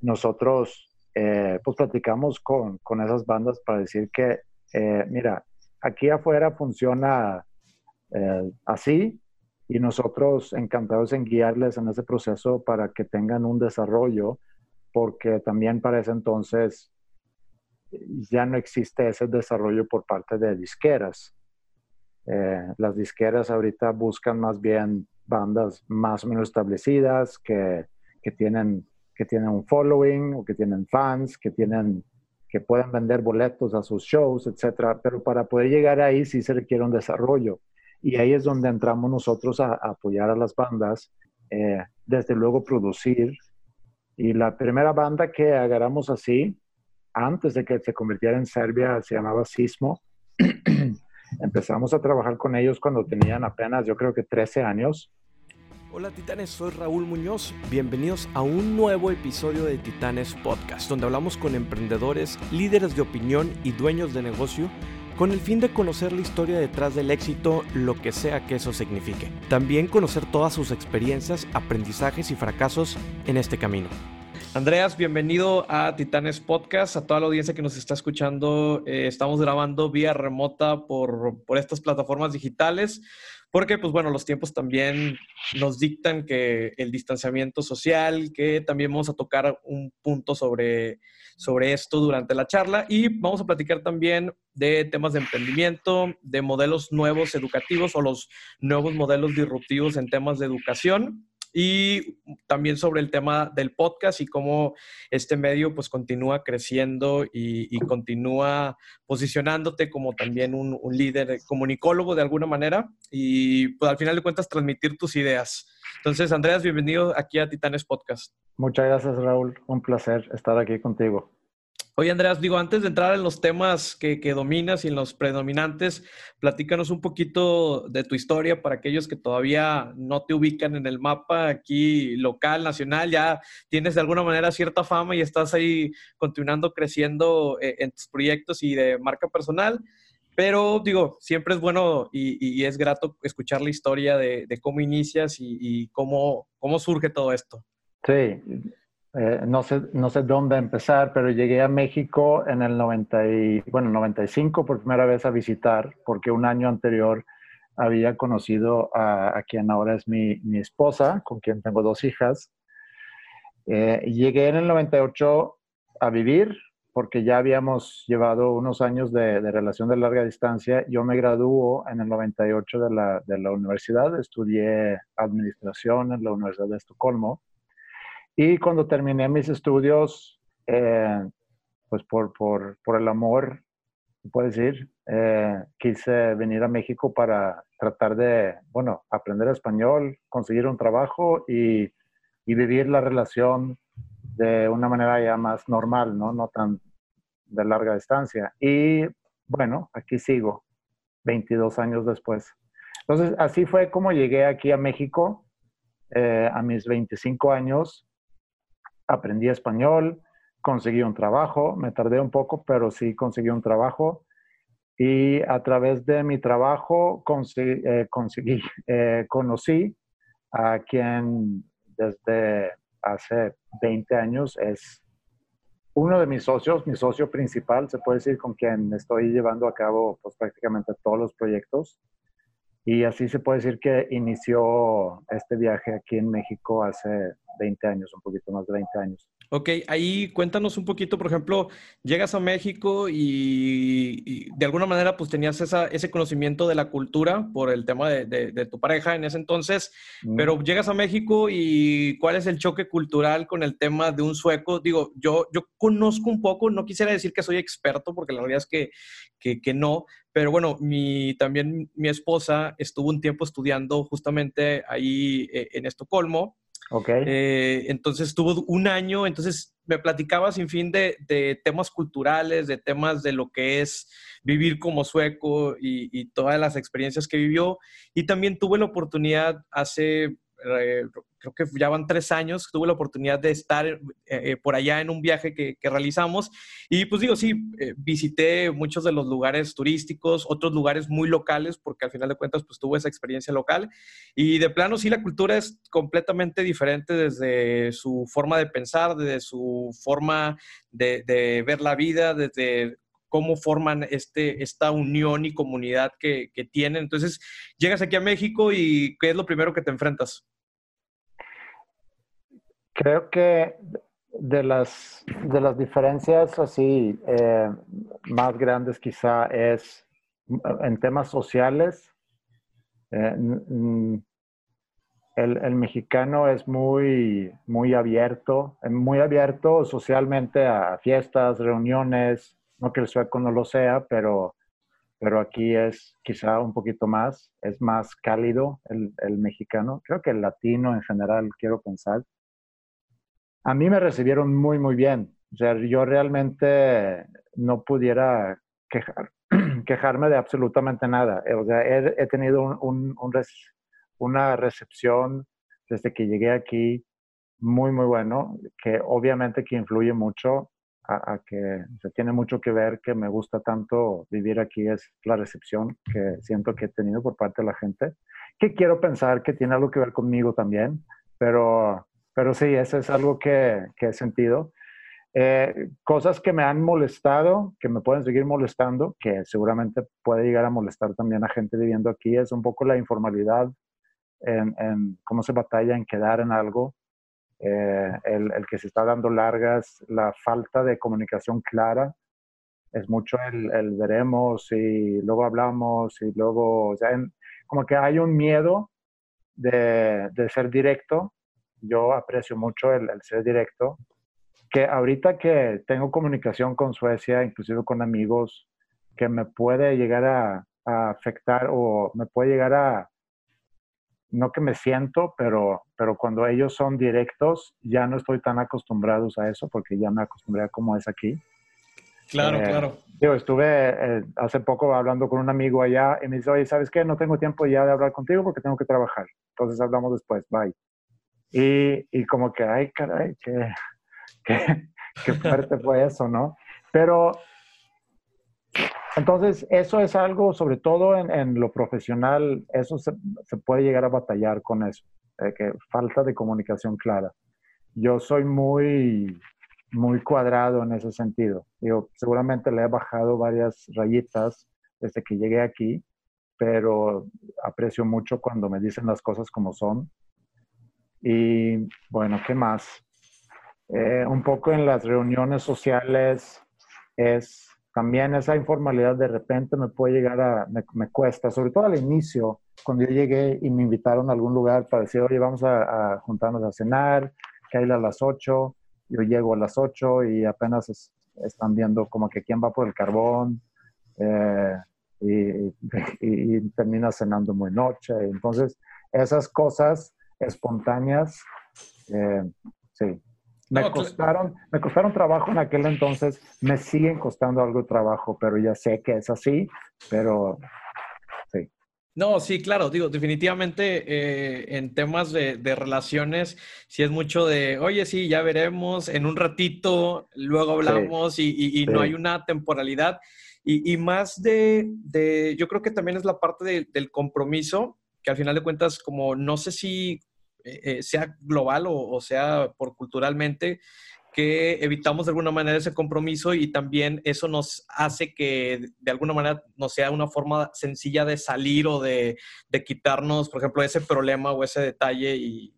nosotros pues platicamos con esas bandas para decir que, mira, aquí afuera funciona así, y nosotros encantados en guiarles en ese proceso para que tengan un desarrollo, porque también para ese entonces ya no existe ese desarrollo por parte de disqueras. Las disqueras ahorita buscan más bien bandas más o menos establecidas que tienen un following, o que tienen fans, que pueden vender boletos a sus shows, etc. Pero para poder llegar ahí sí se requiere un desarrollo. Y ahí es donde entramos nosotros a apoyar a las bandas, desde luego producir. Y la primera banda que agarramos así, antes de que se convirtiera en Serbia, se llamaba Sismo. Empezamos a trabajar con ellos cuando tenían apenas, yo creo que 13 años. Hola Titanes, soy Raúl Muñoz. Bienvenidos a un nuevo episodio de Titanes Podcast, donde hablamos con emprendedores, líderes de opinión y dueños de negocio, con el fin de conocer la historia detrás del éxito, lo que sea que eso signifique. También conocer todas sus experiencias, aprendizajes y fracasos en este camino. Andreas, bienvenido a Titanes Podcast. A toda la audiencia que nos está escuchando, estamos grabando vía remota por estas plataformas digitales, porque pues bueno, los tiempos también nos dictan que el distanciamiento social, que también vamos a tocar un punto sobre esto durante la charla, y vamos a platicar también de temas de emprendimiento, de modelos nuevos educativos o los nuevos modelos disruptivos en temas de educación. Y también sobre el tema del podcast y cómo este medio pues continúa creciendo y continúa posicionándote como también un líder comunicólogo de alguna manera, y pues al final de cuentas transmitir tus ideas. Entonces, Andreas, bienvenido aquí a Titanes Podcast. Muchas gracias, Raúl. Un placer estar aquí contigo. Oye, Andreas, digo, antes de entrar en los temas que dominas y en los predominantes, platícanos un poquito de tu historia para aquellos que todavía no te ubican en el mapa aquí local, nacional. Ya tienes de alguna manera cierta fama y estás ahí continuando creciendo en tus proyectos y de marca personal. Pero, digo, siempre es bueno y es grato escuchar la historia de cómo inicias y cómo surge todo esto. Sí. No sé dónde empezar, pero llegué a México en el 95 por primera vez a visitar, porque un año anterior había conocido a quien ahora es mi esposa, con quien tengo dos hijas. Llegué en el 98 a vivir, porque ya habíamos llevado unos años de relación de larga distancia. Yo me graduó en el 98 de la universidad, estudié administración en la Universidad de Estocolmo. Y cuando terminé mis estudios, pues por el amor, puedo decir, quise venir a México para tratar de, bueno, aprender español, conseguir un trabajo y vivir la relación de una manera ya más normal, ¿no? No tan de larga distancia. Y bueno, aquí sigo, 22 años después. Entonces, así fue como llegué aquí a México, a mis 25 años. Aprendí español, conseguí un trabajo, me tardé un poco, pero sí conseguí un trabajo. Y a través de mi trabajo conocí a quien desde hace 20 años es uno de mis socios, mi socio principal, se puede decir, con quien estoy llevando a cabo pues, prácticamente todos los proyectos. Y así se puede decir que inició este viaje aquí en México hace 20 años, un poquito más de 20 años. Ok, ahí cuéntanos un poquito, por ejemplo, llegas a México y de alguna manera pues tenías ese conocimiento de la cultura por el tema de tu pareja en ese entonces, pero llegas a México y ¿cuál es el choque cultural con el tema de un sueco? Digo, yo conozco un poco, no quisiera decir que soy experto porque la realidad es que no. Pero bueno, también mi esposa estuvo un tiempo estudiando justamente ahí en Estocolmo. Okay. Entonces estuvo un año, entonces me platicaba sin fin de temas culturales, de temas de lo que es vivir como sueco y todas las experiencias que vivió. Y también tuve la oportunidad hace creo que ya van 3 años, tuve la oportunidad de estar por allá en un viaje que realizamos. Y pues digo, sí, visité muchos de los lugares turísticos, otros lugares muy locales, porque al final de cuentas pues tuve esa experiencia local. Y de plano sí, la cultura es completamente diferente desde su forma de pensar, desde su forma de ver la vida, desde cómo forman esta unión y comunidad que tienen. Entonces, llegas aquí a México y ¿qué es lo primero que te enfrentas? Creo que de las diferencias así más grandes quizá es en temas sociales. El mexicano es muy abierto socialmente a fiestas, reuniones. No que el sueco no lo sea, pero aquí es quizá un poquito más. Es más cálido el mexicano. Creo que el latino en general, quiero pensar. A mí me recibieron muy, muy bien. O sea, yo realmente no pudiera quejarme de absolutamente nada. O sea, he tenido una recepción desde que llegué aquí muy, muy bueno, que obviamente que influye mucho a que se tiene mucho que ver que me gusta tanto vivir aquí, es la recepción que siento que he tenido por parte de la gente, que quiero pensar que tiene algo que ver conmigo también, pero sí, eso es algo que he sentido. Cosas que me han molestado, que me pueden seguir molestando, que seguramente puede llegar a molestar también a gente viviendo aquí, es un poco la informalidad, en cómo se batalla en quedar en algo. El que se está dando largas, la falta de comunicación clara, es mucho el veremos y luego hablamos y luego, o sea, como que hay un miedo de ser directo. Yo aprecio mucho el ser directo, que ahorita que tengo comunicación con Suecia, inclusive con amigos, que me puede llegar a afectar o me puede llegar a, no que me siento, pero cuando ellos son directos, ya no estoy tan acostumbrado a eso, porque ya me acostumbré a cómo es aquí. Claro, claro. Yo estuve hace poco hablando con un amigo allá y me dice, oye, ¿sabes qué? No tengo tiempo ya de hablar contigo porque tengo que trabajar. Entonces hablamos después, bye. Y como que, ay, caray, qué fuerte fue eso, ¿no? Pero entonces, eso es algo, sobre todo en lo profesional, eso se puede llegar a batallar con eso, que falta de comunicación clara. Yo soy muy, muy cuadrado en ese sentido. Digo, seguramente le he bajado varias rayitas desde que llegué aquí, pero aprecio mucho cuando me dicen las cosas como son. Y bueno, ¿qué más? Un poco en las reuniones sociales es... También esa informalidad de repente me puede llegar me cuesta, sobre todo al inicio, cuando yo llegué y me invitaron a algún lugar para decir, oye, vamos a juntarnos a cenar, que hay a las 8, yo llego a las 8 y apenas están viendo como que quién va por el carbón y termina cenando muy noche. Entonces, esas cosas espontáneas, sí. Me costaron trabajo en aquel entonces, me siguen costando algo trabajo, pero ya sé que es así, pero sí. No, sí, claro, digo, definitivamente en temas de relaciones, sí es mucho de, oye, sí, ya veremos, en un ratito, luego hablamos, sí, y sí. No hay una temporalidad. Y más de, yo creo que también es la parte del compromiso, que al final de cuentas, como no sé si... sea global o sea por culturalmente, que evitamos de alguna manera ese compromiso y también eso nos hace que de alguna manera no sea una forma sencilla de salir o de quitarnos, por ejemplo, ese problema o ese detalle y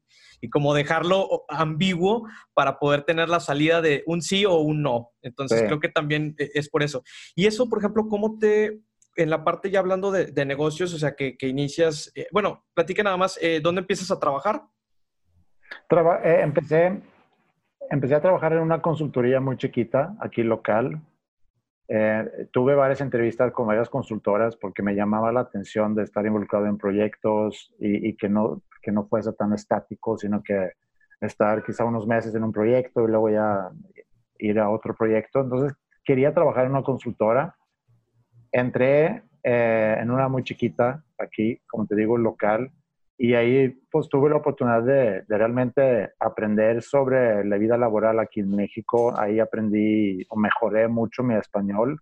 como dejarlo ambiguo para poder tener la salida de un sí o un no. Entonces, sí, creo que también es por eso. Y eso, por ejemplo, ¿cómo te... En la parte ya hablando de negocios, o sea, que inicias... bueno, platica nada más, ¿dónde empiezas a trabajar? Empecé a trabajar en una consultoría muy chiquita, aquí local. Tuve varias entrevistas con varias consultoras porque me llamaba la atención de estar involucrado en proyectos y que no fuese tan estático, sino que estar quizá unos meses en un proyecto y luego ya ir a otro proyecto. Entonces, quería trabajar en una consultora. Entré en una muy chiquita, aquí, como te digo, local, Y ahí pues tuve la oportunidad de realmente aprender sobre la vida laboral aquí en México. Ahí aprendí o mejoré mucho mi español.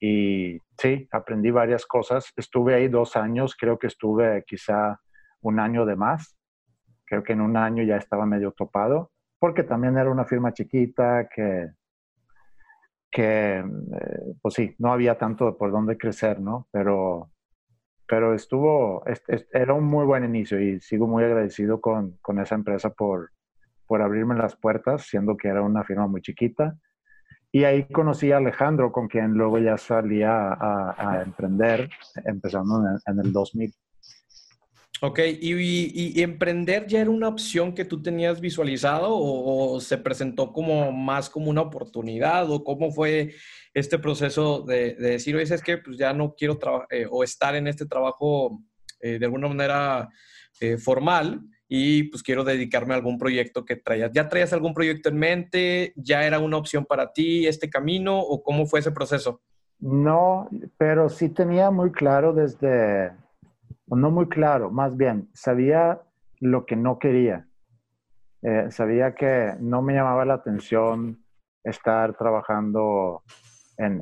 Y sí, aprendí varias cosas. Estuve ahí 2 años, creo que estuve quizá 1 año de más. Creo que en 1 año ya estaba medio topado, porque también era una firma chiquita que pues sí, no había tanto por dónde crecer, ¿no? Pero era un muy buen inicio y sigo muy agradecido con esa empresa por abrirme las puertas, siendo que era una firma muy chiquita. Y ahí conocí a Alejandro, con quien luego ya salí a emprender, empezando en el 2000. Ok, ¿y emprender ya era una opción que tú tenías visualizado o se presentó como más como una oportunidad? ¿O cómo fue este proceso de decir, oye, es que pues ya no quiero o estar en este trabajo de alguna manera formal y pues quiero dedicarme a algún proyecto que traías? ¿Ya traías algún proyecto en mente? ¿Ya era una opción para ti este camino o cómo fue ese proceso? No, pero sí tenía muy claro no muy claro, más bien, sabía lo que no quería. Sabía que no me llamaba la atención estar trabajando en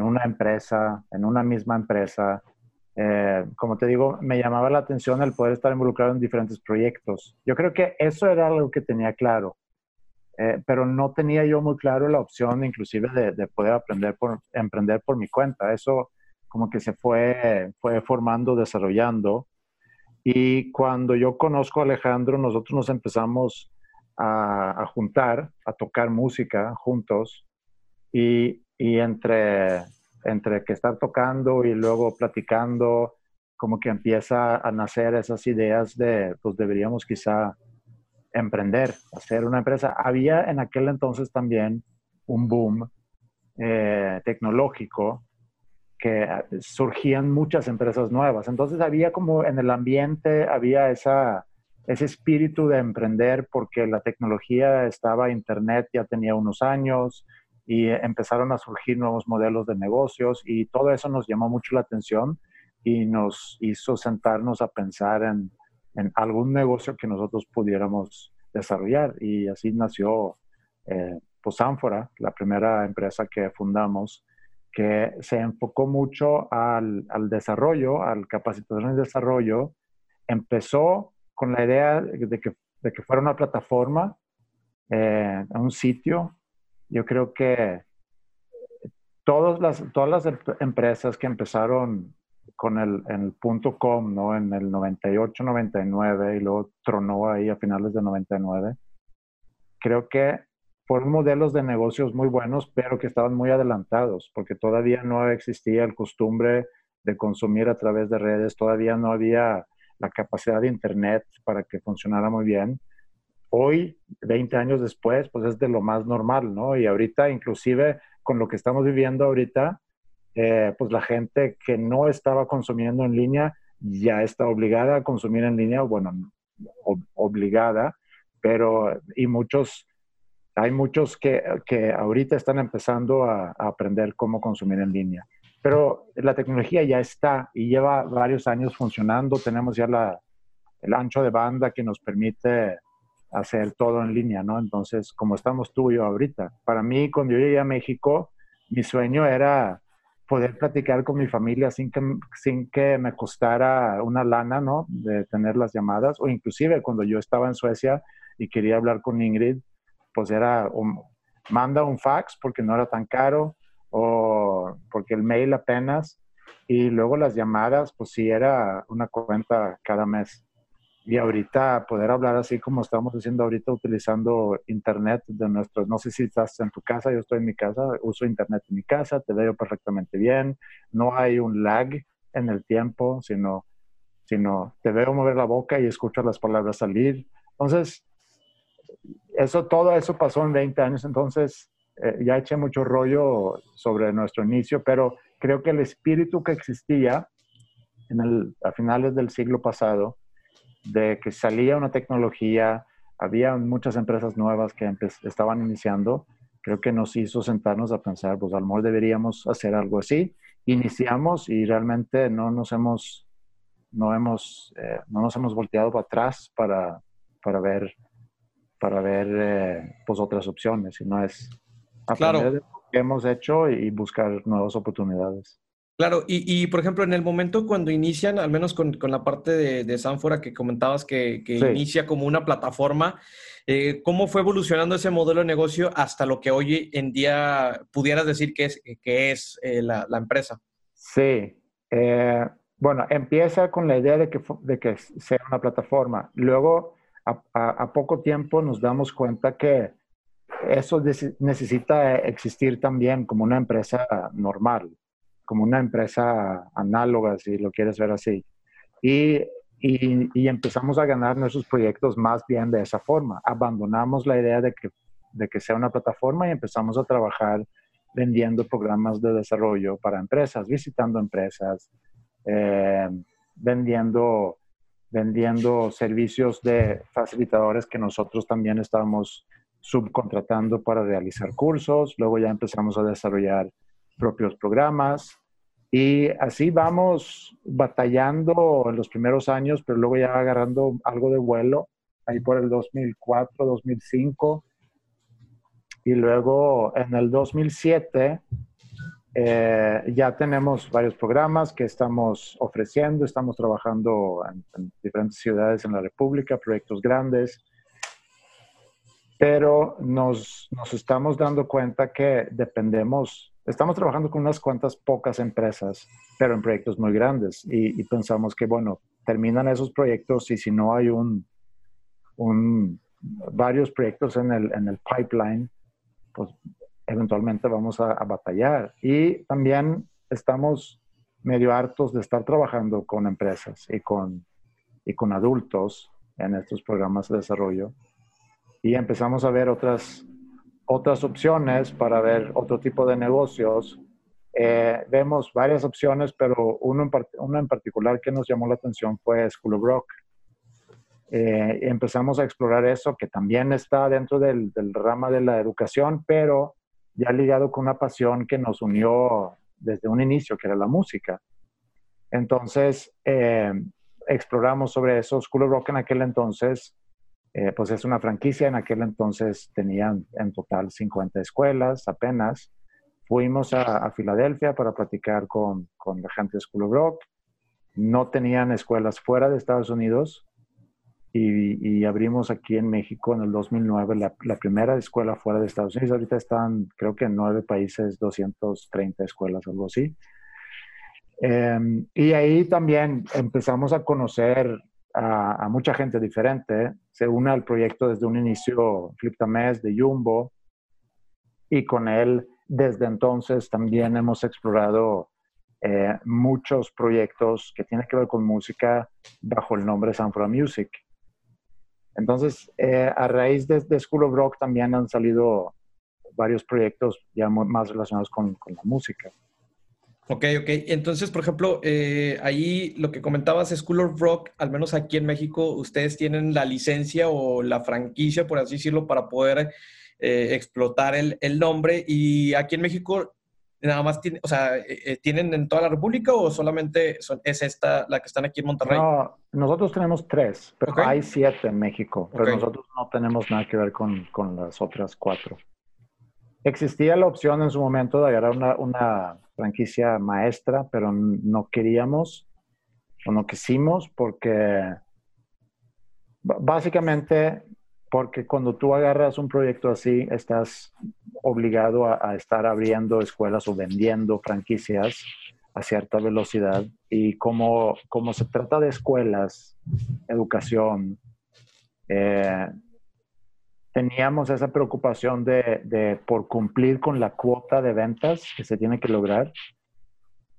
una empresa, en una misma empresa. Como te digo, me llamaba la atención el poder estar involucrado en diferentes proyectos. Yo creo que eso era algo que tenía claro. Pero no tenía yo muy claro la opción, inclusive, de poder emprender por mi cuenta. Eso como que se fue formando, desarrollando. Y cuando yo conozco a Alejandro, nosotros nos empezamos a juntar, a tocar música juntos. Y entre que estar tocando y luego platicando, como que empieza a nacer esas ideas de, pues deberíamos quizá emprender, hacer una empresa. Había en aquel entonces también un boom tecnológico, que surgían muchas empresas nuevas. Entonces había como en el ambiente, había ese espíritu de emprender porque la tecnología estaba, Internet ya tenía unos años y empezaron a surgir nuevos modelos de negocios y todo eso nos llamó mucho la atención y nos hizo sentarnos a pensar en algún negocio que nosotros pudiéramos desarrollar. Y así nació PostAnfora, la primera empresa que fundamos, que se enfocó mucho al desarrollo, al capacitación y desarrollo. Empezó con la idea de que fuera una plataforma, un sitio. Yo creo que todas las empresas que empezaron con el .com, ¿no? En el 98, 99, y luego tronó ahí a finales de 99, creo que fueron modelos de negocios muy buenos, pero que estaban muy adelantados, porque todavía no existía el costumbre de consumir a través de redes, todavía no había la capacidad de Internet para que funcionara muy bien. Hoy, 20 años después, pues es de lo más normal, ¿no? Y ahorita, inclusive, con lo que estamos viviendo ahorita, pues la gente que no estaba consumiendo en línea ya está obligada a consumir en línea, bueno, obligada, pero hay muchos que ahorita están empezando a aprender cómo consumir en línea. Pero la tecnología ya está y lleva varios años funcionando. Tenemos ya el ancho de banda que nos permite hacer todo en línea, ¿no? Entonces, como estamos tú y yo ahorita. Para mí, cuando yo llegué a México, mi sueño era poder platicar con mi familia sin que me costara una lana, ¿no? De tener las llamadas. O inclusive cuando yo estaba en Suecia y quería hablar con Ingrid, pues era, manda un fax porque no era tan caro, o porque el mail apenas, y luego las llamadas, pues sí era una cuenta cada mes. Y ahorita poder hablar así como estamos haciendo ahorita, utilizando Internet de nuestros, no sé si estás en tu casa, yo estoy en mi casa, uso Internet en mi casa, te veo perfectamente bien, no hay un lag en el tiempo, sino te veo mover la boca y escucho las palabras salir. Entonces, todo eso pasó en 20 años, entonces ya eché mucho rollo sobre nuestro inicio, pero creo que el espíritu que existía a finales del siglo pasado, de que salía una tecnología, había muchas empresas nuevas que estaban iniciando, creo que nos hizo sentarnos a pensar, pues a lo mejor deberíamos hacer algo así. Iniciamos y realmente no nos hemos no nos hemos volteado para atrás para ver pues otras opciones, sino es aprender de lo que hemos hecho y buscar nuevas oportunidades. Claro, y por ejemplo, en el momento cuando inician, al menos con la parte de Sanfora que comentabas que inicia como una plataforma, ¿cómo fue evolucionando ese modelo de negocio hasta lo que hoy en día pudieras decir que es la empresa? Sí. Bueno, empieza con la idea de que sea una plataforma. Luego, a poco tiempo nos damos cuenta que eso necesita existir también como una empresa normal, como una empresa análoga, si lo quieres ver así. Y empezamos a ganar nuestros proyectos más bien de esa forma. Abandonamos la idea de que sea una plataforma y empezamos a trabajar vendiendo programas de desarrollo para empresas, visitando empresas, vendiendo servicios de facilitadores que nosotros también estábamos subcontratando para realizar cursos. Luego ya empezamos a desarrollar propios programas y así vamos batallando en los primeros años, pero luego ya agarrando algo de vuelo ahí por el 2004, 2005 y luego en el 2007 ya tenemos varios programas que estamos ofreciendo, estamos trabajando en diferentes ciudades en la República, proyectos grandes. Pero nos estamos dando cuenta que estamos trabajando con unas cuantas pocas empresas, pero en proyectos muy grandes. Y pensamos que, bueno, terminan esos proyectos y si no hay varios proyectos en el pipeline, pues eventualmente vamos a batallar. Y también estamos medio hartos de estar trabajando con empresas y con adultos en estos programas de desarrollo. Y empezamos a ver otras opciones para ver otro tipo de negocios. Vemos varias opciones, pero una en particular que nos llamó la atención fue School of Rock. Empezamos a explorar eso, que también está dentro del rama de la educación, pero ya ligado con una pasión que nos unió desde un inicio, que era la música. Entonces, exploramos sobre eso. School of Rock en aquel entonces... pues es una franquicia, en aquel entonces tenían en total 50 escuelas apenas. Fuimos a Filadelfia para platicar con la gente de School of Rock. No tenían escuelas fuera de Estados Unidos y abrimos aquí en México en el 2009 la primera escuela fuera de Estados Unidos. Ahorita están creo que en 9 países, 230 escuelas, algo así. Y ahí también empezamos a conocer a mucha gente diferente. Se une al proyecto desde un inicio Flippi Mesta de Jumbo y con él desde entonces también hemos explorado muchos proyectos que tienen que ver con música bajo el nombre Sanford Music. Entonces a raíz de School of Rock también han salido varios proyectos ya más relacionados con la música. Ok. Entonces, por ejemplo, ahí lo que comentabas, School of Rock, al menos aquí en México, ustedes tienen la licencia o la franquicia, por así decirlo, para poder explotar el nombre. Y aquí en México, nada más tienen, o sea, ¿tienen en toda la República o solamente es esta la que están aquí en Monterrey? No, nosotros tenemos 3, pero hay 7 en México. Pero nosotros no tenemos nada que ver con las otras 4. Existía la opción en su momento de agarrar una franquicia maestra, pero no queríamos o no quisimos porque básicamente porque cuando tú agarras un proyecto así estás obligado a estar abriendo escuelas o vendiendo franquicias a cierta velocidad y como se trata de escuelas, educación, teníamos esa preocupación de por cumplir con la cuota de ventas que se tiene que lograr,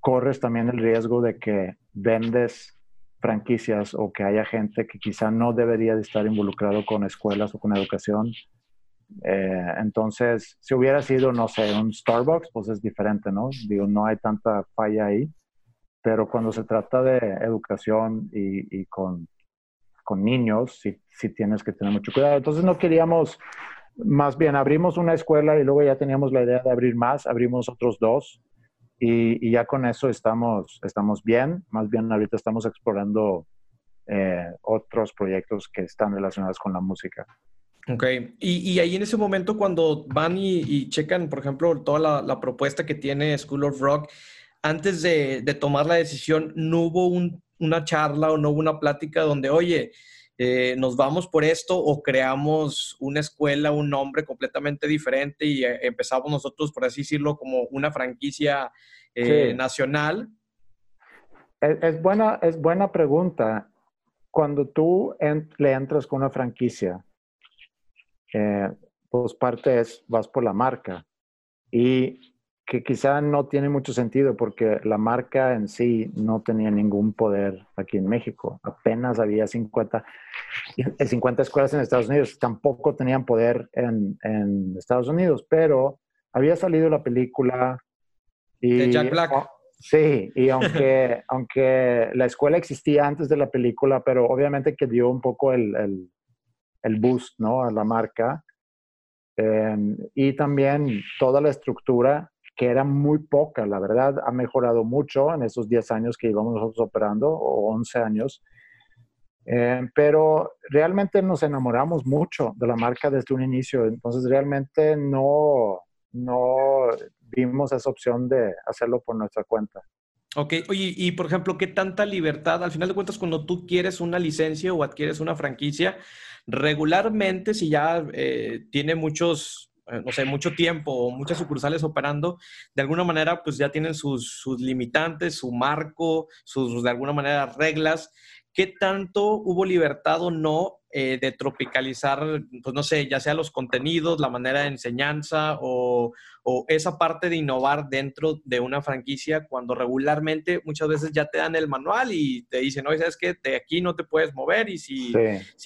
corres también el riesgo de que vendes franquicias o que haya gente que quizá no debería de estar involucrado con escuelas o con educación. Entonces, si hubiera sido, no sé, un Starbucks, pues es diferente, ¿no? Digo, no hay tanta falla ahí, pero cuando se trata de educación y con niños, sí tienes que tener mucho cuidado. Entonces no queríamos, más bien abrimos una escuela y luego ya teníamos la idea de abrir más, abrimos otros 2 Y ya con eso estamos bien. Más bien ahorita estamos explorando otros proyectos que están relacionados con la música. Ok. Y ahí en ese momento cuando van y checan, por ejemplo, toda la propuesta que tiene School of Rock, antes de tomar la decisión, ¿no hubo una charla o no hubo una plática donde, oye, nos vamos por esto o creamos una escuela, un nombre completamente diferente y empezamos nosotros, por así decirlo, como una franquicia sí, nacional? Es buena pregunta. Cuando tú le entras con una franquicia, pues parte es, vas por la marca. Y que quizá no tiene mucho sentido porque la marca en sí no tenía ningún poder aquí en México. Apenas había 50 escuelas en Estados Unidos. Tampoco tenían poder en Estados Unidos, pero había salido la película. De Jack Black. Sí, y aunque la escuela existía antes de la película, pero obviamente que dio un poco el boost, ¿no?, a la marca. Y también toda la estructura, que era muy poca, la verdad, ha mejorado mucho en esos 10 años que llevamos nosotros operando, o 11 años. Pero realmente nos enamoramos mucho de la marca desde un inicio, entonces realmente no vimos esa opción de hacerlo por nuestra cuenta. Ok, oye, y por ejemplo, ¿qué tanta libertad? Al final de cuentas, cuando tú quieres una licencia o adquieres una franquicia, regularmente, si ya tiene muchos... no sé, mucho tiempo o muchas sucursales operando, de alguna manera pues ya tienen sus limitantes, su marco, sus de alguna manera reglas. ¿Qué tanto hubo libertad o no de tropicalizar, pues no sé, ya sea los contenidos, la manera de enseñanza o esa parte de innovar dentro de una franquicia cuando regularmente muchas veces ya te dan el manual y te dicen, oye, ¿sabes qué? De aquí no te puedes mover y si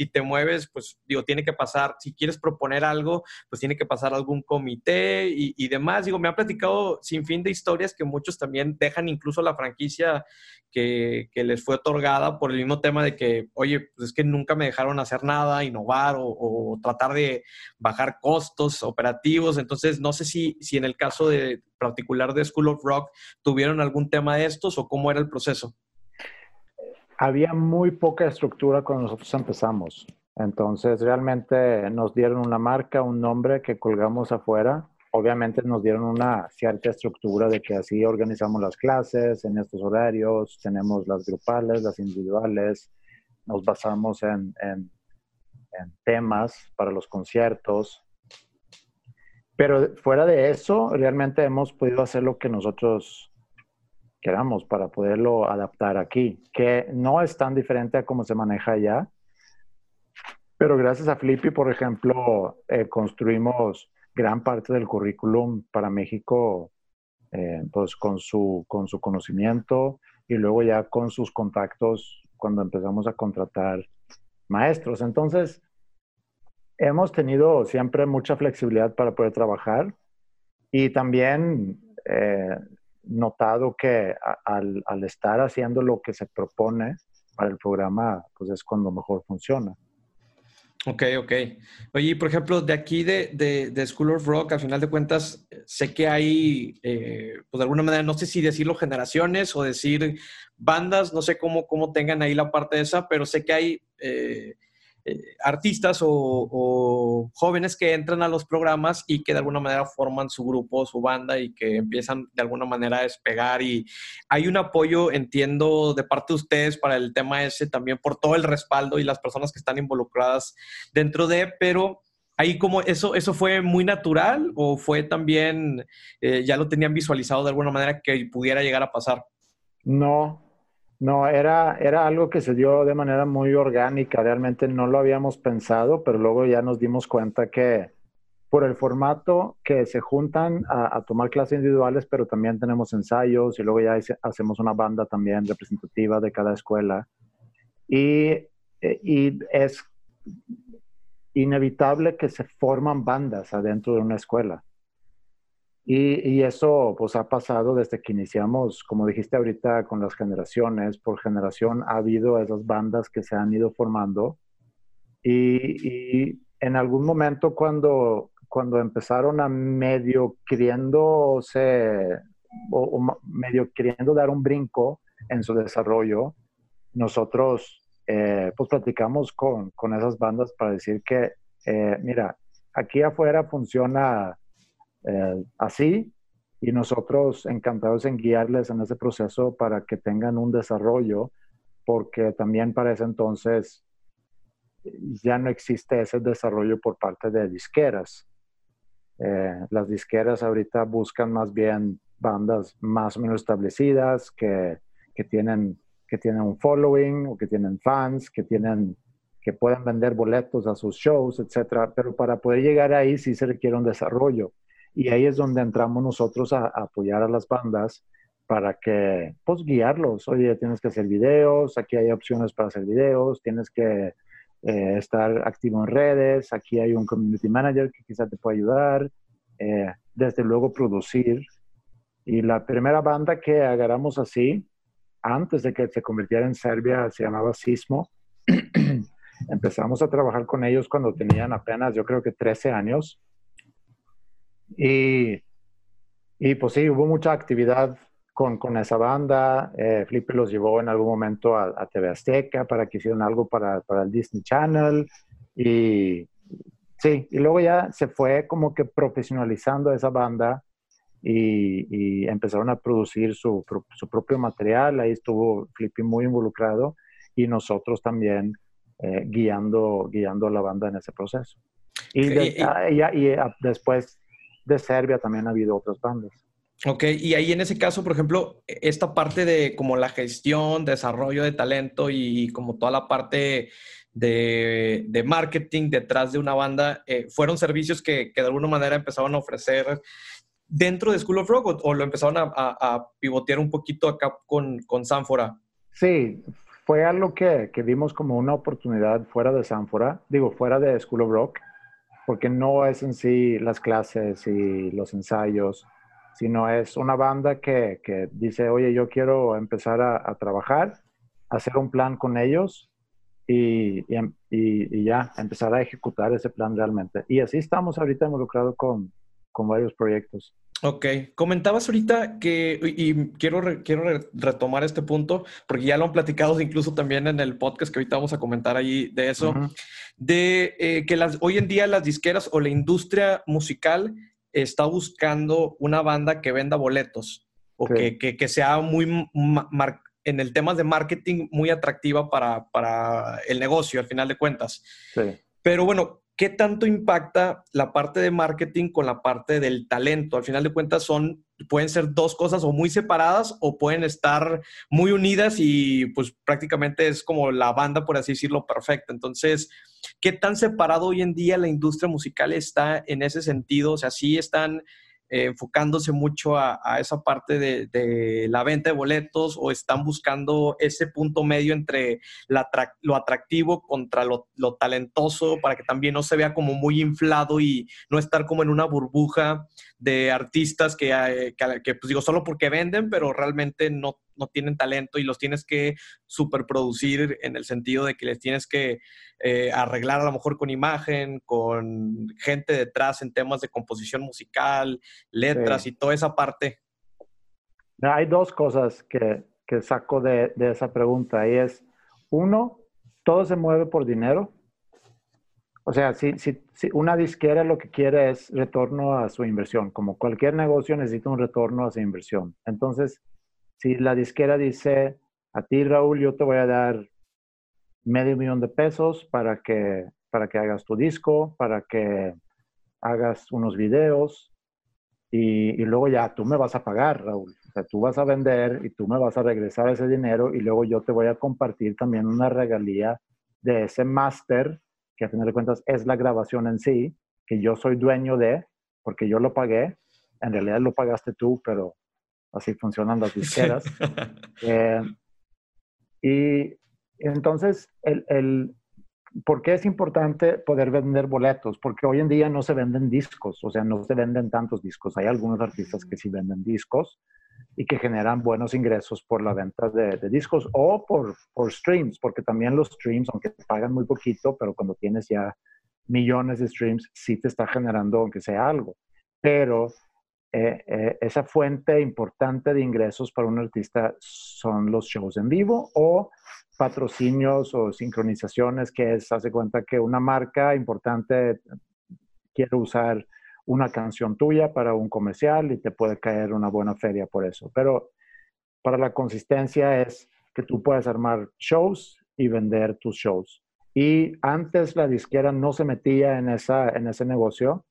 te mueves, pues digo, tiene que pasar, si quieres proponer algo, pues tiene que pasar algún comité y demás. Digo, me han platicado sin fin de historias que muchos también dejan incluso la franquicia que les fue otorgada por el mismo tema de que, oye, pues es que nunca me dejaron hacer nada, innovar o tratar de bajar costos operativos. Entonces, no sé si en el caso particular de School of Rock tuvieron algún tema de estos o cómo era el proceso. Había muy poca estructura cuando nosotros empezamos. Entonces, realmente nos dieron una marca, un nombre que colgamos afuera. Obviamente nos dieron una cierta estructura de que así organizamos las clases en estos horarios, tenemos las grupales, las individuales, nos basamos en temas para los conciertos. Pero fuera de eso, realmente hemos podido hacer lo que nosotros queramos para poderlo adaptar aquí, que no es tan diferente a cómo se maneja allá. Pero gracias a Flippi, por ejemplo, construimos gran parte del currículum para México, pues con su conocimiento y luego ya con sus contactos cuando empezamos a contratar maestros. Entonces, hemos tenido siempre mucha flexibilidad para poder trabajar y también notado que al estar haciendo lo que se propone para el programa, pues es cuando mejor funciona. Ok, ok. Oye, por ejemplo, de aquí de School of Rock, al final de cuentas, sé que hay, pues de alguna manera, no sé si decirlo generaciones o decir bandas, no sé cómo tengan ahí la parte de esa, pero sé que hay artistas o jóvenes que entran a los programas y que de alguna manera forman su grupo, su banda y que empiezan de alguna manera a despegar. Y hay un apoyo, entiendo, de parte de ustedes para el tema ese también por todo el respaldo y las personas que están involucradas dentro de, pero... ¿Ahí como eso fue muy natural o fue también, ya lo tenían visualizado de alguna manera que pudiera llegar a pasar? No, era algo que se dio de manera muy orgánica. Realmente no lo habíamos pensado, pero luego ya nos dimos cuenta que por el formato que se juntan a tomar clases individuales, pero también tenemos ensayos y luego ya hacemos una banda también representativa de cada escuela. Y es... inevitable que se forman bandas adentro de una escuela. Y eso pues ha pasado desde que iniciamos, como dijiste ahorita, con las generaciones. Por generación ha habido esas bandas que se han ido formando. Y en algún momento cuando empezaron a medio queriéndose o medio queriendo dar un brinco en su desarrollo, nosotros pues platicamos con esas bandas para decir que, mira, aquí afuera funciona así, y nosotros encantados en guiarles en ese proceso para que tengan un desarrollo, porque también para ese entonces ya no existe ese desarrollo por parte de disqueras. Las disqueras ahorita buscan más bien bandas más o menos establecidas que tienen un following, o que tienen fans, que pueden vender boletos a sus shows, etcétera. Pero para poder llegar ahí sí se requiere un desarrollo. Y ahí es donde entramos nosotros a apoyar a las bandas para que, pues, guiarlos. Oye, tienes que hacer videos, aquí hay opciones para hacer videos, tienes que estar activo en redes, aquí hay un community manager que quizá te puede ayudar, desde luego producir. Y la primera banda que agarramos así, antes de que se convirtiera en Serbia, se llamaba Sismo. Empezamos a trabajar con ellos cuando tenían apenas, yo creo que 13 años. Y pues sí, hubo mucha actividad con esa banda. Flippi los llevó en algún momento a TV Azteca para que hicieran algo para el Disney Channel. Y sí, y luego ya se fue como que profesionalizando esa banda. Y empezaron a producir su propio material. Ahí estuvo Flippi muy involucrado y nosotros también guiando a la banda en ese proceso. Y después de Serbia también ha habido otras bandas. Ok, y ahí en ese caso, por ejemplo, esta parte de como la gestión, desarrollo de talento y como toda la parte de marketing detrás de una banda, ¿fueron servicios que de alguna manera empezaron a ofrecer dentro de School of Rock o lo empezaron a pivotear un poquito acá con Sanfora? Sí, fue algo que vimos como una oportunidad fuera de Sanfora, digo, fuera de School of Rock, porque no es en sí las clases y los ensayos, sino es una banda que dice, oye, yo quiero empezar a trabajar, hacer un plan con ellos y ya empezar a ejecutar ese plan realmente. Y así estamos ahorita involucrados con varios proyectos. Ok. Comentabas ahorita que, y quiero retomar este punto, porque ya lo han platicado incluso también en el podcast que ahorita vamos a comentar ahí de eso, de que hoy en día las disqueras o la industria musical está buscando una banda que venda boletos o sí, que sea muy en el tema de marketing muy atractiva para el negocio, al final de cuentas. Sí. Pero bueno, ¿qué tanto impacta la parte de marketing con la parte del talento? Al final de cuentas pueden ser dos cosas o muy separadas o pueden estar muy unidas y pues prácticamente es como la banda, por así decirlo, perfecta. Entonces, ¿qué tan separado hoy en día la industria musical está en ese sentido? O sea, ¿sí están enfocándose mucho a esa parte de la venta de boletos o están buscando ese punto medio entre lo atractivo contra lo talentoso para que también no se vea como muy inflado y no estar como en una burbuja de artistas que pues digo, solo porque venden, pero realmente no tienen talento y los tienes que superproducir en el sentido de que les tienes que arreglar a lo mejor con imagen, con gente detrás en temas de composición musical, letras, sí, y toda esa parte? Hay dos cosas que saco de esa pregunta y es, uno, todo se mueve por dinero. O sea, si una disquera lo que quiere es retorno a su inversión, como cualquier negocio necesita un retorno a su inversión. Entonces, si la disquera dice, a ti, Raúl, yo te voy a dar $500,000 para que hagas tu disco, para que hagas unos videos y luego ya tú me vas a pagar, Raúl. O sea, tú vas a vender y tú me vas a regresar ese dinero y luego yo te voy a compartir también una regalía de ese máster, que a final de cuentas es la grabación en sí, que yo soy dueño de, porque yo lo pagué. En realidad lo pagaste tú, pero así funcionan las disqueras. Sí. Y entonces, ¿por qué es importante poder vender boletos? Porque hoy en día no se venden discos, o sea, no se venden tantos discos. Hay algunos artistas que sí venden discos y que generan buenos ingresos por la venta de discos o por streams, porque también los streams, aunque te pagan muy poquito, pero cuando tienes ya millones de streams, sí te está generando aunque sea algo. Pero esa fuente importante de ingresos para un artista son los shows en vivo o patrocinios o sincronizaciones, que es, hace cuenta que una marca importante quiere usar una canción tuya para un comercial y te puede caer una buena feria por eso. Pero para la consistencia es que tú puedes armar shows y vender tus shows. Y antes la disquera no se metía en ese negocio.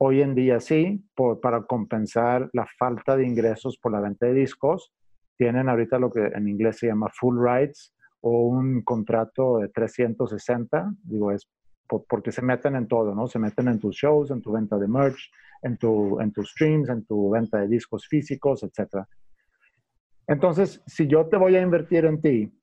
Hoy en día sí, para compensar la falta de ingresos por la venta de discos, tienen ahorita lo que en inglés se llama full rights o un contrato de 360. Digo, es porque se meten en todo, ¿no? Se meten en tus shows, en tu venta de merch, en tus streams, en tu venta de discos físicos, etc. Entonces, si yo te voy a invertir en ti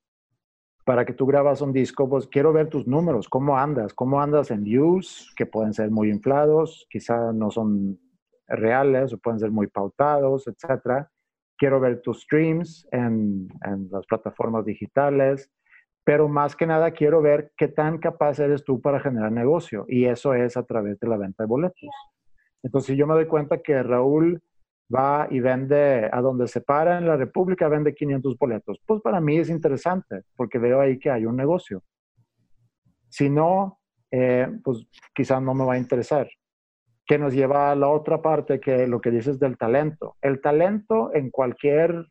para que tú grabas un disco, pues quiero ver tus números, cómo andas en views, que pueden ser muy inflados, quizás no son reales o pueden ser muy pautados, etc. Quiero ver tus streams en las plataformas digitales, pero más que nada quiero ver qué tan capaz eres tú para generar negocio, y eso es a través de la venta de boletos. Entonces, si yo me doy cuenta que Raúl va y vende, a donde se para en la República, vende 500 boletos. Pues para mí es interesante, porque veo ahí que hay un negocio. Si no, pues quizás no me va a interesar. Que nos lleva a la otra parte, que lo que dices del talento. El talento en cualquier,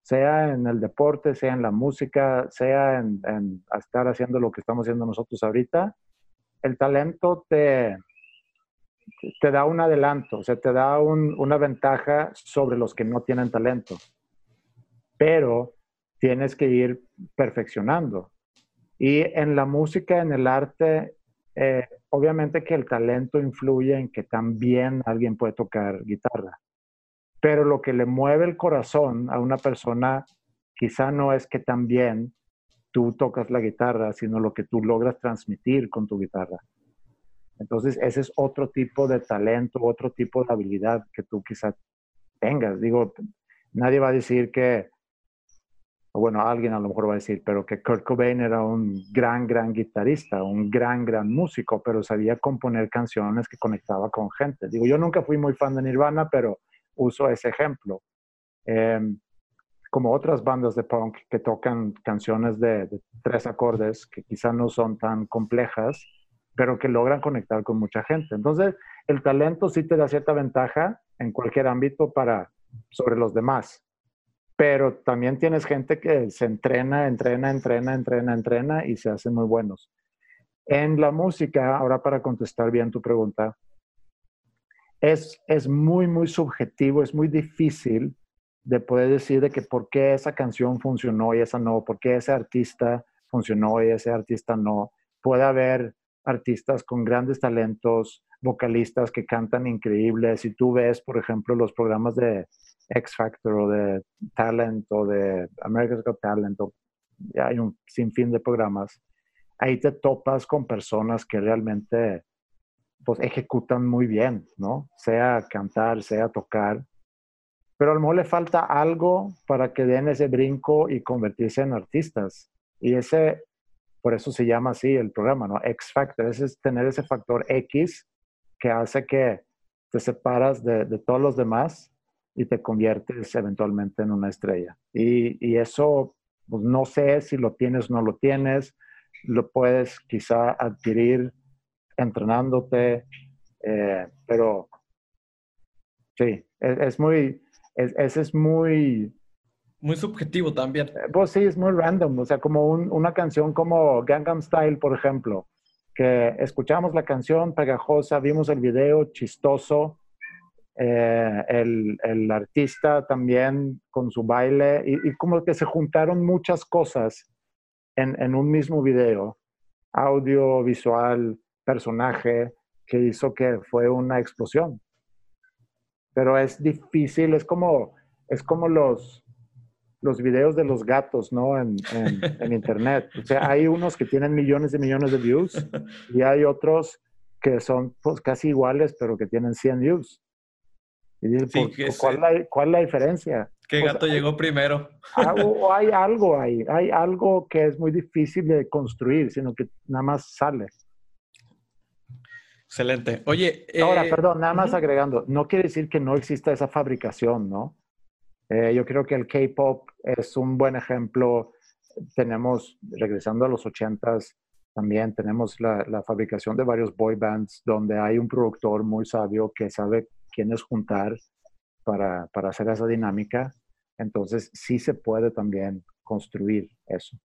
sea en el deporte, sea en la música, sea en estar haciendo lo que estamos haciendo nosotros ahorita, el talento te da un adelanto, o sea, te da una ventaja sobre los que no tienen talento. Pero tienes que ir perfeccionando. Y en la música, en el arte, obviamente que el talento influye en que también alguien puede tocar guitarra. Pero lo que le mueve el corazón a una persona quizá no es que también tú tocas la guitarra, sino lo que tú logras transmitir con tu guitarra. Entonces, ese es otro tipo de talento, otro tipo de habilidad que tú quizás tengas. Digo, nadie va a decir que, o bueno, alguien a lo mejor va a decir, pero que Kurt Cobain era un gran guitarrista, un gran músico, pero sabía componer canciones que conectaba con gente. Digo, yo nunca fui muy fan de Nirvana, pero uso ese ejemplo. Como otras bandas de punk que tocan canciones de 3 acordes, que quizás no son tan complejas, pero que logran conectar con mucha gente. Entonces, el talento sí te da cierta ventaja en cualquier ámbito sobre los demás. Pero también tienes gente que se entrena y se hacen muy buenos. En la música, ahora para contestar bien tu pregunta, es muy subjetivo, es muy difícil de poder decir de que por qué esa canción funcionó y esa no, por qué ese artista funcionó y ese artista no. Puede haber artistas con grandes talentos, vocalistas que cantan increíbles. Si tú ves, por ejemplo, los programas de X Factor o de Talent o de America's Got Talent, hay un sinfín de programas, ahí te topas con personas que realmente pues ejecutan muy bien, ¿no? Sea cantar, sea tocar, pero a lo mejor le falta algo para que den ese brinco y convertirse en artistas. Y por eso se llama así el programa, ¿no? X Factor. Es tener ese factor X que hace que te separas de todos los demás y te conviertes eventualmente en una estrella. Y eso, pues, no sé si lo tienes o no lo tienes. Lo puedes quizá adquirir entrenándote, pero sí, es muy... Muy subjetivo también. Pues sí, es muy random. O sea, como una canción como Gangnam Style, por ejemplo, que escuchamos la canción pegajosa, vimos el video chistoso, el artista también con su baile, y como que se juntaron muchas cosas en un mismo video, audio, visual, personaje, que hizo que fue una explosión. Pero es difícil, es como los videos de los gatos, ¿no? En internet. O sea, hay unos que tienen millones de views y hay otros que son, pues, casi iguales, pero que tienen 100 views. Y dices, sí, ¿cuál es la diferencia? ¿Qué gato llegó primero? Hay algo ahí. Hay algo que es muy difícil de construir, sino que nada más sale. Excelente. Oye... Ahora, perdón, nada más agregando. No quiere decir que no exista esa fabricación, ¿no? Yo creo que el K-pop es un buen ejemplo. Tenemos, regresando a los 80s, también tenemos la fabricación de varios boy bands donde hay un productor muy sabio que sabe quiénes juntar para hacer esa dinámica. Entonces, sí se puede también construir eso.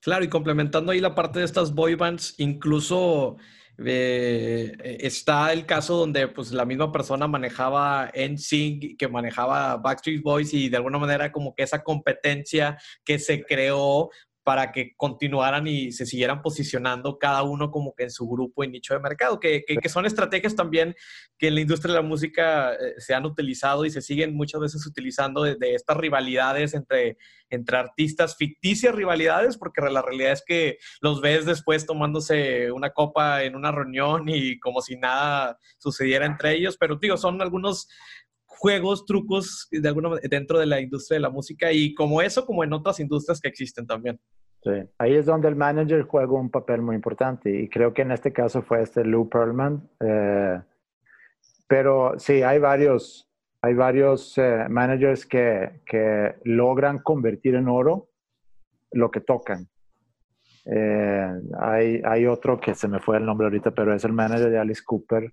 Claro, y complementando ahí la parte de estas boy bands, incluso está el caso donde pues la misma persona manejaba NSYNC, que manejaba Backstreet Boys, y de alguna manera como que esa competencia que se creó para que continuaran y se siguieran posicionando cada uno como que en su grupo y nicho de mercado, que son estrategias también que en la industria de la música se han utilizado y se siguen muchas veces utilizando de estas rivalidades entre artistas, ficticias rivalidades, porque la realidad es que los ves después tomándose una copa en una reunión y como si nada sucediera entre ellos, pero digo, son algunos juegos, trucos dentro de la industria de la música y como eso, como en otras industrias que existen también. Sí, ahí es donde el manager juega un papel muy importante y creo que en este caso fue Lou Pearlman. Pero sí, hay varios managers que logran convertir en oro lo que tocan. Hay otro que se me fue el nombre ahorita, pero es el manager de Alice Cooper,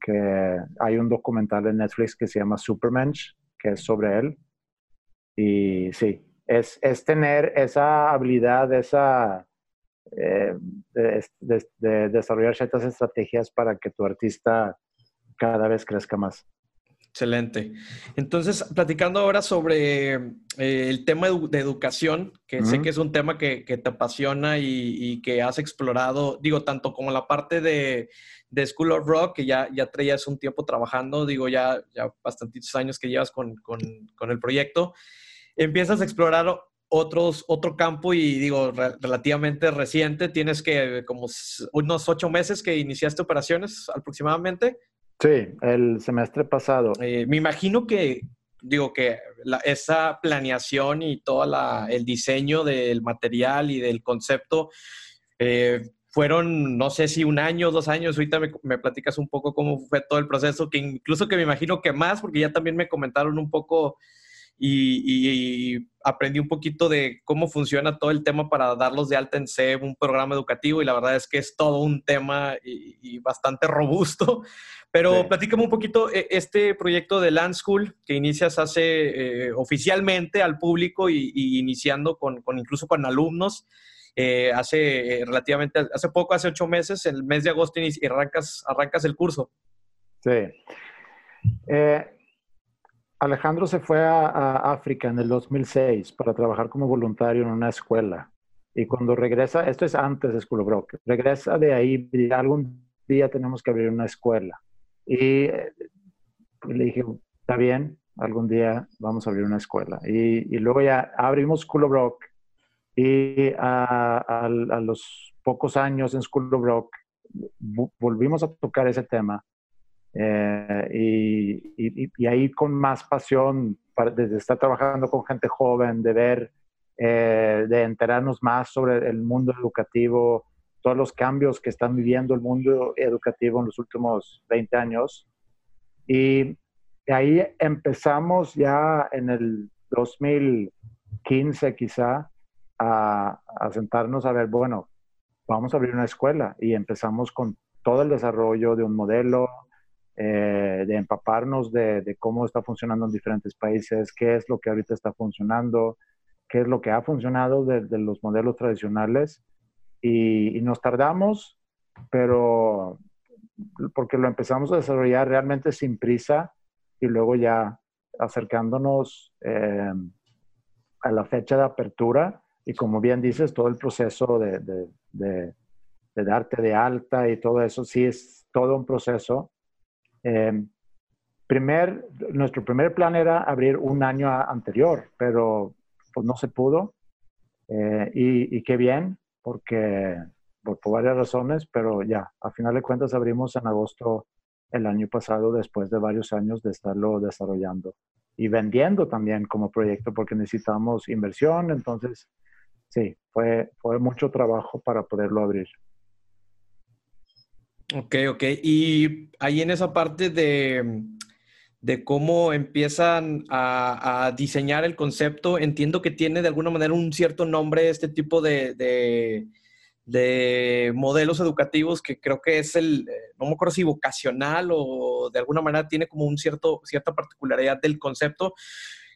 que hay un documental en Netflix que se llama Supermensch, que es sobre él. Y sí, es tener esa habilidad, de desarrollar ciertas estrategias para que tu artista cada vez crezca más. Excelente. Entonces, platicando ahora sobre el tema de educación, que sé que es un tema que te apasiona y que has explorado, digo, tanto como la parte de School of Rock, que ya traías un tiempo trabajando, digo, ya bastantitos años que llevas con el proyecto, empiezas a explorar otro campo y digo, relativamente reciente, tienes que como unos 8 meses que iniciaste operaciones aproximadamente. Sí, el semestre pasado. Me imagino que, digo, que esa planeación y todo el diseño del material y del concepto fueron, no sé si 1 año, 2 años. Ahorita me platicas un poco cómo fue todo el proceso, que incluso que me imagino que más, porque ya también me comentaron un poco y aprendí un poquito de cómo funciona todo el tema para darlos de alta en SEB, un programa educativo, y la verdad es que es todo un tema y bastante robusto. Pero sí, platícame un poquito este proyecto de Land School que inicias hace oficialmente al público y iniciando con incluso con alumnos hace 8 meses, el mes de agosto, y arrancas el curso. Sí. Alejandro se fue a África en el 2006 para trabajar como voluntario en una escuela. Y cuando regresa, esto es antes de School of Rock, regresa de ahí y algún día tenemos que abrir una escuela. Y le dije, está bien, algún día vamos a abrir una escuela. Y luego ya abrimos School of Rock y a los pocos años en School of Rock volvimos a tocar ese tema. Y ahí con más pasión, desde estar trabajando con gente joven, de ver, de enterarnos más sobre el mundo educativo, todos los cambios que están viviendo el mundo educativo en los últimos 20 años. Y ahí empezamos ya en el 2015 quizá a sentarnos a ver, bueno, vamos a abrir una escuela, y empezamos con todo el desarrollo de un modelo, de empaparnos de cómo está funcionando en diferentes países, qué es lo que ahorita está funcionando, qué es lo que ha funcionado de los modelos tradicionales. Y nos tardamos, pero porque lo empezamos a desarrollar realmente sin prisa, y luego ya acercándonos a la fecha de apertura, y como bien dices, todo el proceso de darte de alta y todo eso, sí es todo un proceso. Nuestro primer plan era abrir un año anterior, pero pues no se pudo. Y qué bien, porque por varias razones, pero ya, a final de cuentas abrimos en agosto el año pasado, después de varios años de estarlo desarrollando y vendiendo también como proyecto, porque necesitamos inversión. Entonces, sí, fue mucho trabajo para poderlo abrir. Ok. Y ahí en esa parte de cómo empiezan a diseñar el concepto, entiendo que tiene de alguna manera un cierto nombre este tipo de modelos educativos que creo que es el, no me acuerdo si vocacional o de alguna manera tiene como un cierta particularidad del concepto.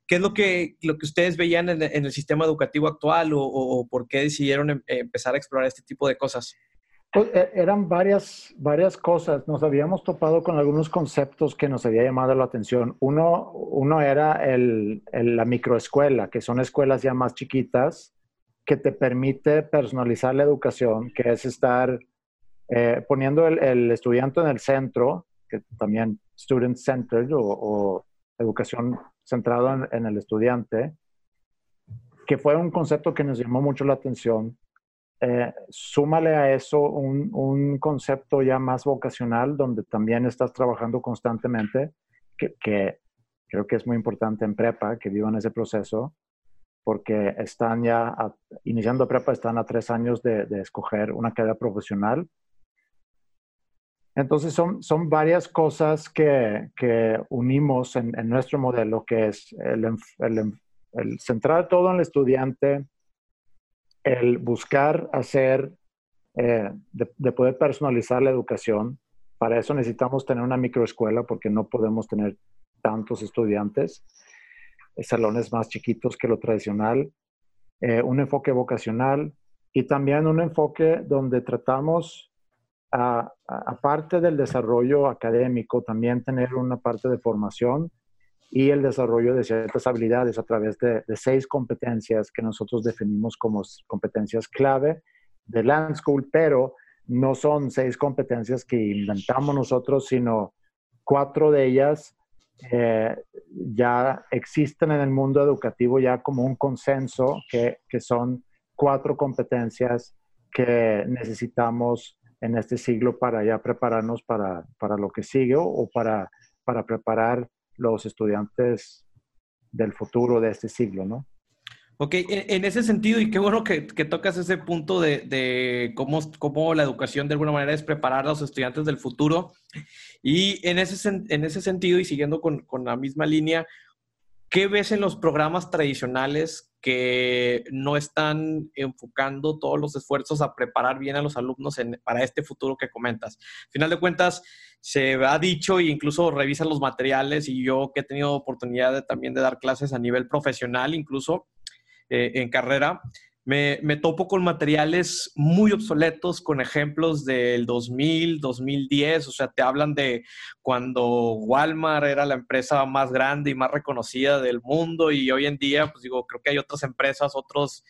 ¿Qué es lo que ustedes veían en el sistema educativo actual o por qué decidieron empezar a explorar este tipo de cosas? Pues eran varias cosas. Nos habíamos topado con algunos conceptos que nos había llamado la atención. Uno era la microescuela, que son escuelas ya más chiquitas que te permite personalizar la educación, que es estar poniendo el estudiante en el centro, que también student-centered o educación centrada en el estudiante, que fue un concepto que nos llamó mucho la atención. Súmale a eso un concepto ya más vocacional, donde también estás trabajando constantemente, que creo que es muy importante en prepa, que vivan ese proceso, porque están ya iniciando prepa, están a 3 años de escoger una carrera profesional. Entonces son varias cosas que unimos en nuestro modelo, que es el centrar todo en el estudiante, el buscar hacer, de poder personalizar la educación. Para eso necesitamos tener una microescuela porque no podemos tener tantos estudiantes. Salones más chiquitos que lo tradicional, un enfoque vocacional y también un enfoque donde tratamos, aparte del desarrollo académico, también tener una parte de formación y el desarrollo de ciertas habilidades a través de 6 competencias que nosotros definimos como competencias clave de Land School, pero no son 6 competencias que inventamos nosotros, sino 4 de ellas ya existen en el mundo educativo ya como un consenso que son 4 competencias que necesitamos en este siglo para ya prepararnos para lo que sigue o para preparar los estudiantes del futuro de este siglo, ¿no? Ok, en ese sentido, y qué bueno que tocas ese punto de cómo la educación de alguna manera es preparar a los estudiantes del futuro. Y en ese sentido, y siguiendo con la misma línea, ¿qué ves en los programas tradicionales que no están enfocando todos los esfuerzos a preparar bien a los alumnos para este futuro que comentas? Al final de cuentas, se ha dicho e incluso revisan los materiales, y yo que he tenido oportunidad también de dar clases a nivel profesional incluso, en carrera, me topo con materiales muy obsoletos, con ejemplos del 2000, 2010, o sea, te hablan de cuando Walmart era la empresa más grande y más reconocida del mundo y hoy en día, pues digo, creo que hay otras empresas, otros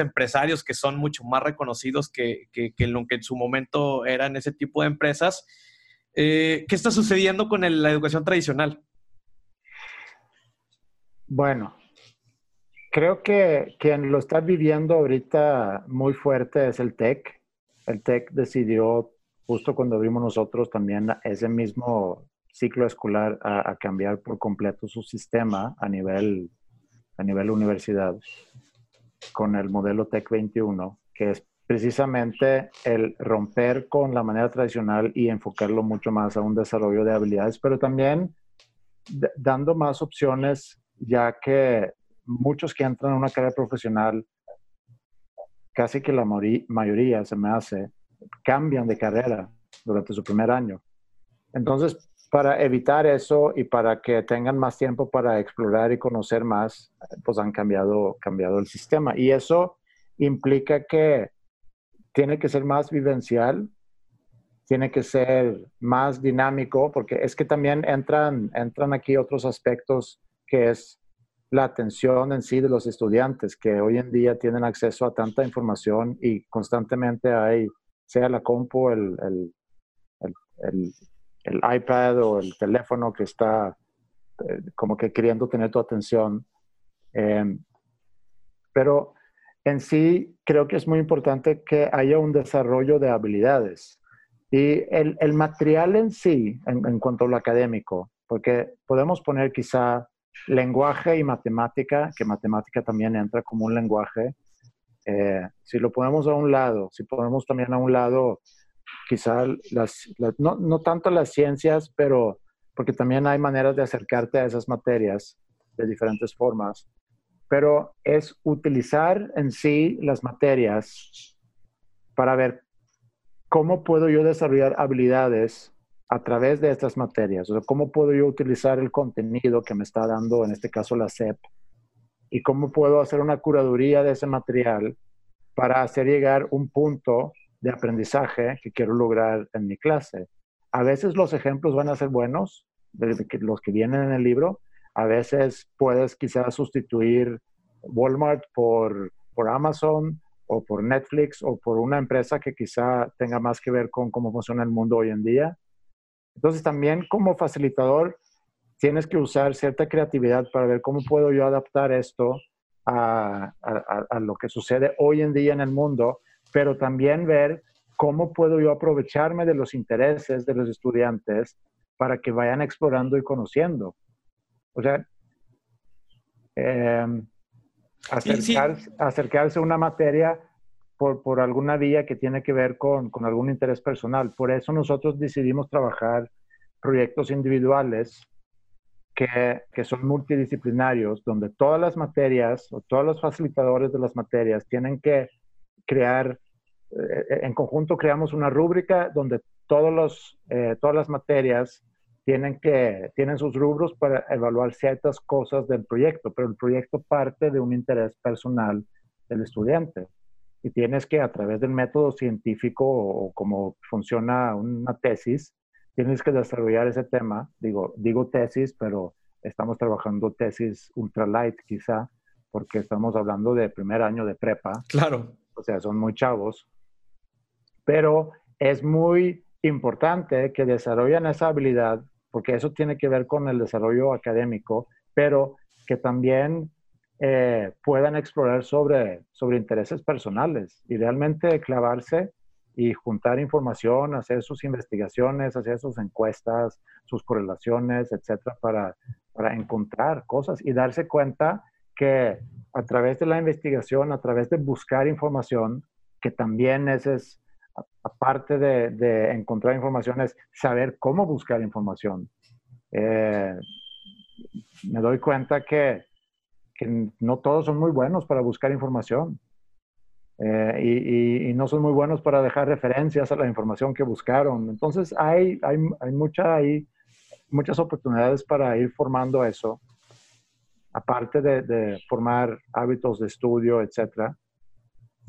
empresarios que son mucho más reconocidos que lo que en su momento eran ese tipo de empresas. ¿Qué está sucediendo con la educación tradicional? Bueno, creo que quien lo está viviendo ahorita muy fuerte es el TEC. El TEC decidió, justo cuando abrimos nosotros también ese mismo ciclo escolar, a cambiar por completo su sistema a nivel universidad con el modelo TEC 21, que es precisamente el romper con la manera tradicional y enfocarlo mucho más a un desarrollo de habilidades, pero también dando más opciones, ya que muchos que entran a una carrera profesional, casi que la mayoría, se me hace, cambian de carrera durante su primer año. Entonces, para evitar eso y para que tengan más tiempo para explorar y conocer más, pues han cambiado el sistema. Y eso implica que tiene que ser más vivencial, tiene que ser más dinámico, porque es que también entran aquí otros aspectos que es la atención en sí de los estudiantes, que hoy en día tienen acceso a tanta información y constantemente hay, sea la compu, el iPad o el teléfono que está como que queriendo tener tu atención. Pero en sí creo que es muy importante que haya un desarrollo de habilidades. Y el material en sí, en cuanto a lo académico, porque podemos poner quizá lenguaje y matemática, que matemática también entra como un lenguaje. Si lo ponemos a un lado, si ponemos también a un lado quizá no tanto las ciencias, pero porque también hay maneras de acercarte a esas materias de diferentes formas, pero es utilizar en sí las materias para ver cómo puedo yo desarrollar habilidades a través de estas materias. O sea, cómo puedo yo utilizar el contenido que me está dando, en este caso la SEP, y cómo puedo hacer una curaduría de ese material para hacer llegar un punto de aprendizaje que quiero lograr en mi clase. A veces los ejemplos van a ser buenos, los que vienen en el libro. A veces puedes quizás sustituir Walmart por Amazon o por Netflix o por una empresa que quizá tenga más que ver con cómo funciona el mundo hoy en día. Entonces también como facilitador tienes que usar cierta creatividad para ver cómo puedo yo adaptar esto a lo que sucede hoy en día en el mundo, pero también ver cómo puedo yo aprovecharme de los intereses de los estudiantes para que vayan explorando y conociendo. O sea, acercarse a una materia por alguna vía que tiene que ver con algún interés personal. Por eso nosotros decidimos trabajar proyectos individuales que son multidisciplinarios, donde todas las materias o todos los facilitadores de las materias tienen que crear, en conjunto creamos una rúbrica donde todas las materias tienen sus rubros para evaluar ciertas cosas del proyecto, pero el proyecto parte de un interés personal del estudiante. Y tienes que, a través del método científico o como funciona una tesis, tienes que desarrollar ese tema. Digo tesis, pero estamos trabajando tesis ultralight quizá, porque estamos hablando de primer año de prepa. Claro. O sea, son muy chavos. Pero es muy importante que desarrollen esa habilidad, porque eso tiene que ver con el desarrollo académico, pero que también puedan explorar sobre intereses personales y realmente clavarse y juntar información, hacer sus investigaciones, hacer sus encuestas, sus correlaciones, etcétera, para encontrar cosas y darse cuenta que a través de la investigación, a través de buscar información, que también es aparte de encontrar información, es saber cómo buscar información. Me doy cuenta que no todos son muy buenos para buscar información y no son muy buenos para dejar referencias a la información que buscaron. Entonces hay muchas oportunidades para ir formando eso, aparte de formar hábitos de estudio, etc.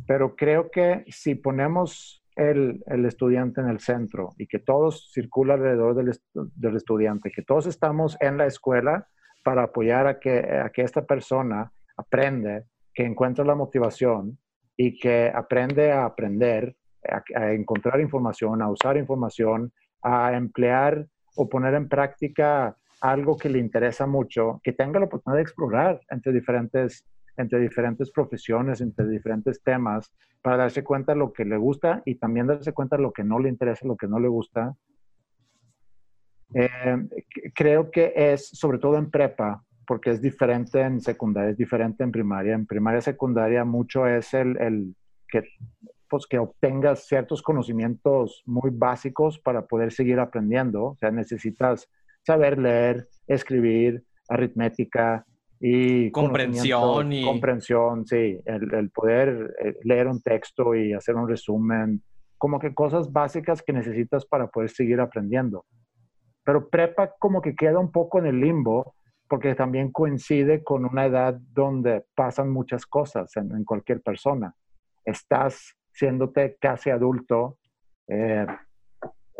Pero creo que si ponemos el estudiante en el centro y que todos circula alrededor del estudiante, que todos estamos en la escuela, para apoyar a que esta persona aprende, que encuentra la motivación y que aprende a aprender, a encontrar información, a usar información, a emplear o poner en práctica algo que le interesa mucho, que tenga la oportunidad de explorar entre diferentes profesiones, entre diferentes temas, para darse cuenta de lo que le gusta y también darse cuenta de lo que no le interesa, lo que no le gusta. Creo que es, sobre todo en prepa, porque es diferente en secundaria, es diferente en primaria. En primaria, secundaria, mucho es que obtengas ciertos conocimientos muy básicos para poder seguir aprendiendo. O sea, necesitas saber leer, escribir, arritmética y comprensión, sí. El poder leer un texto y hacer un resumen. Como que cosas básicas que necesitas para poder seguir aprendiendo. Pero prepa como que queda un poco en el limbo, porque también coincide con una edad donde pasan muchas cosas en cualquier persona. Estás siéndote casi adulto,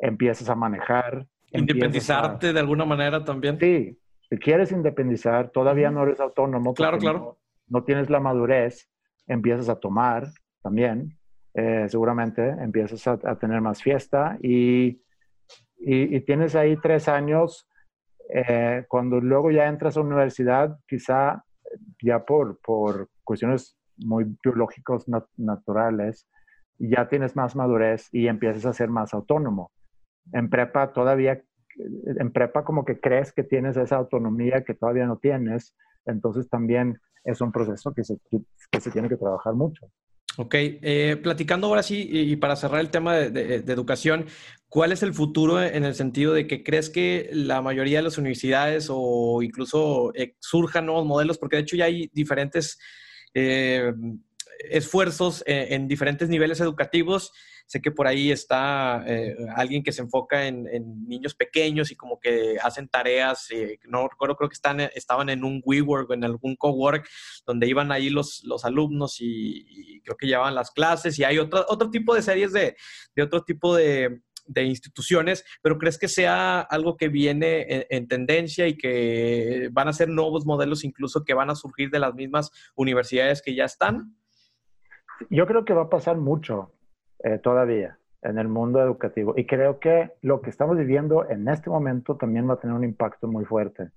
empiezas a manejar. Independizarte de alguna manera también. Sí, si quieres independizar, todavía no eres autónomo. Claro, claro. No tienes la madurez, empiezas a tomar también, seguramente empiezas a tener más fiesta y tienes ahí 3 años, cuando luego ya entras a la universidad, quizá ya por cuestiones muy biológicas, naturales, ya tienes más madurez y empiezas a ser más autónomo. En prepa como que crees que tienes esa autonomía que todavía no tienes, entonces también es un proceso que se tiene que trabajar mucho. Ok, platicando ahora sí, y para cerrar el tema de educación, ¿cuál es el futuro en el sentido de que crees que la mayoría de las universidades o incluso surjan nuevos modelos? Porque de hecho ya hay diferentes esfuerzos en diferentes niveles educativos. Sé que por ahí está alguien que se enfoca en niños pequeños y como que hacen tareas. No recuerdo, creo que estaban en un WeWork o en algún cowork donde iban ahí los alumnos y creo que llevaban las clases. Y hay otro tipo de series de otro tipo de instituciones. Pero ¿crees que sea algo que viene en tendencia y que van a ser nuevos modelos incluso que van a surgir de las mismas universidades que ya están? Yo creo que va a pasar mucho. Todavía en el mundo educativo. Y creo que lo que estamos viviendo en este momento también va a tener un impacto muy fuerte.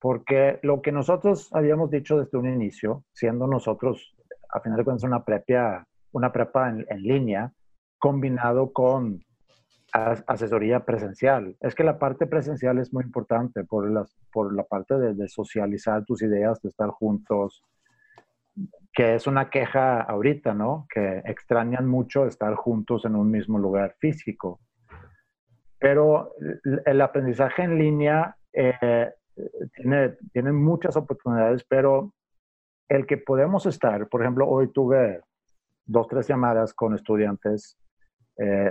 Porque lo que nosotros habíamos dicho desde un inicio, siendo nosotros, a final de cuentas, una prepa en línea, combinado con asesoría presencial. Es que la parte presencial es muy importante por la parte de socializar tus ideas, de estar juntos, que es una queja ahorita, ¿no? Que extrañan mucho estar juntos en un mismo lugar físico. Pero el aprendizaje en línea tiene muchas oportunidades, pero el que podemos estar, por ejemplo, hoy tuve 2 o 3 llamadas con estudiantes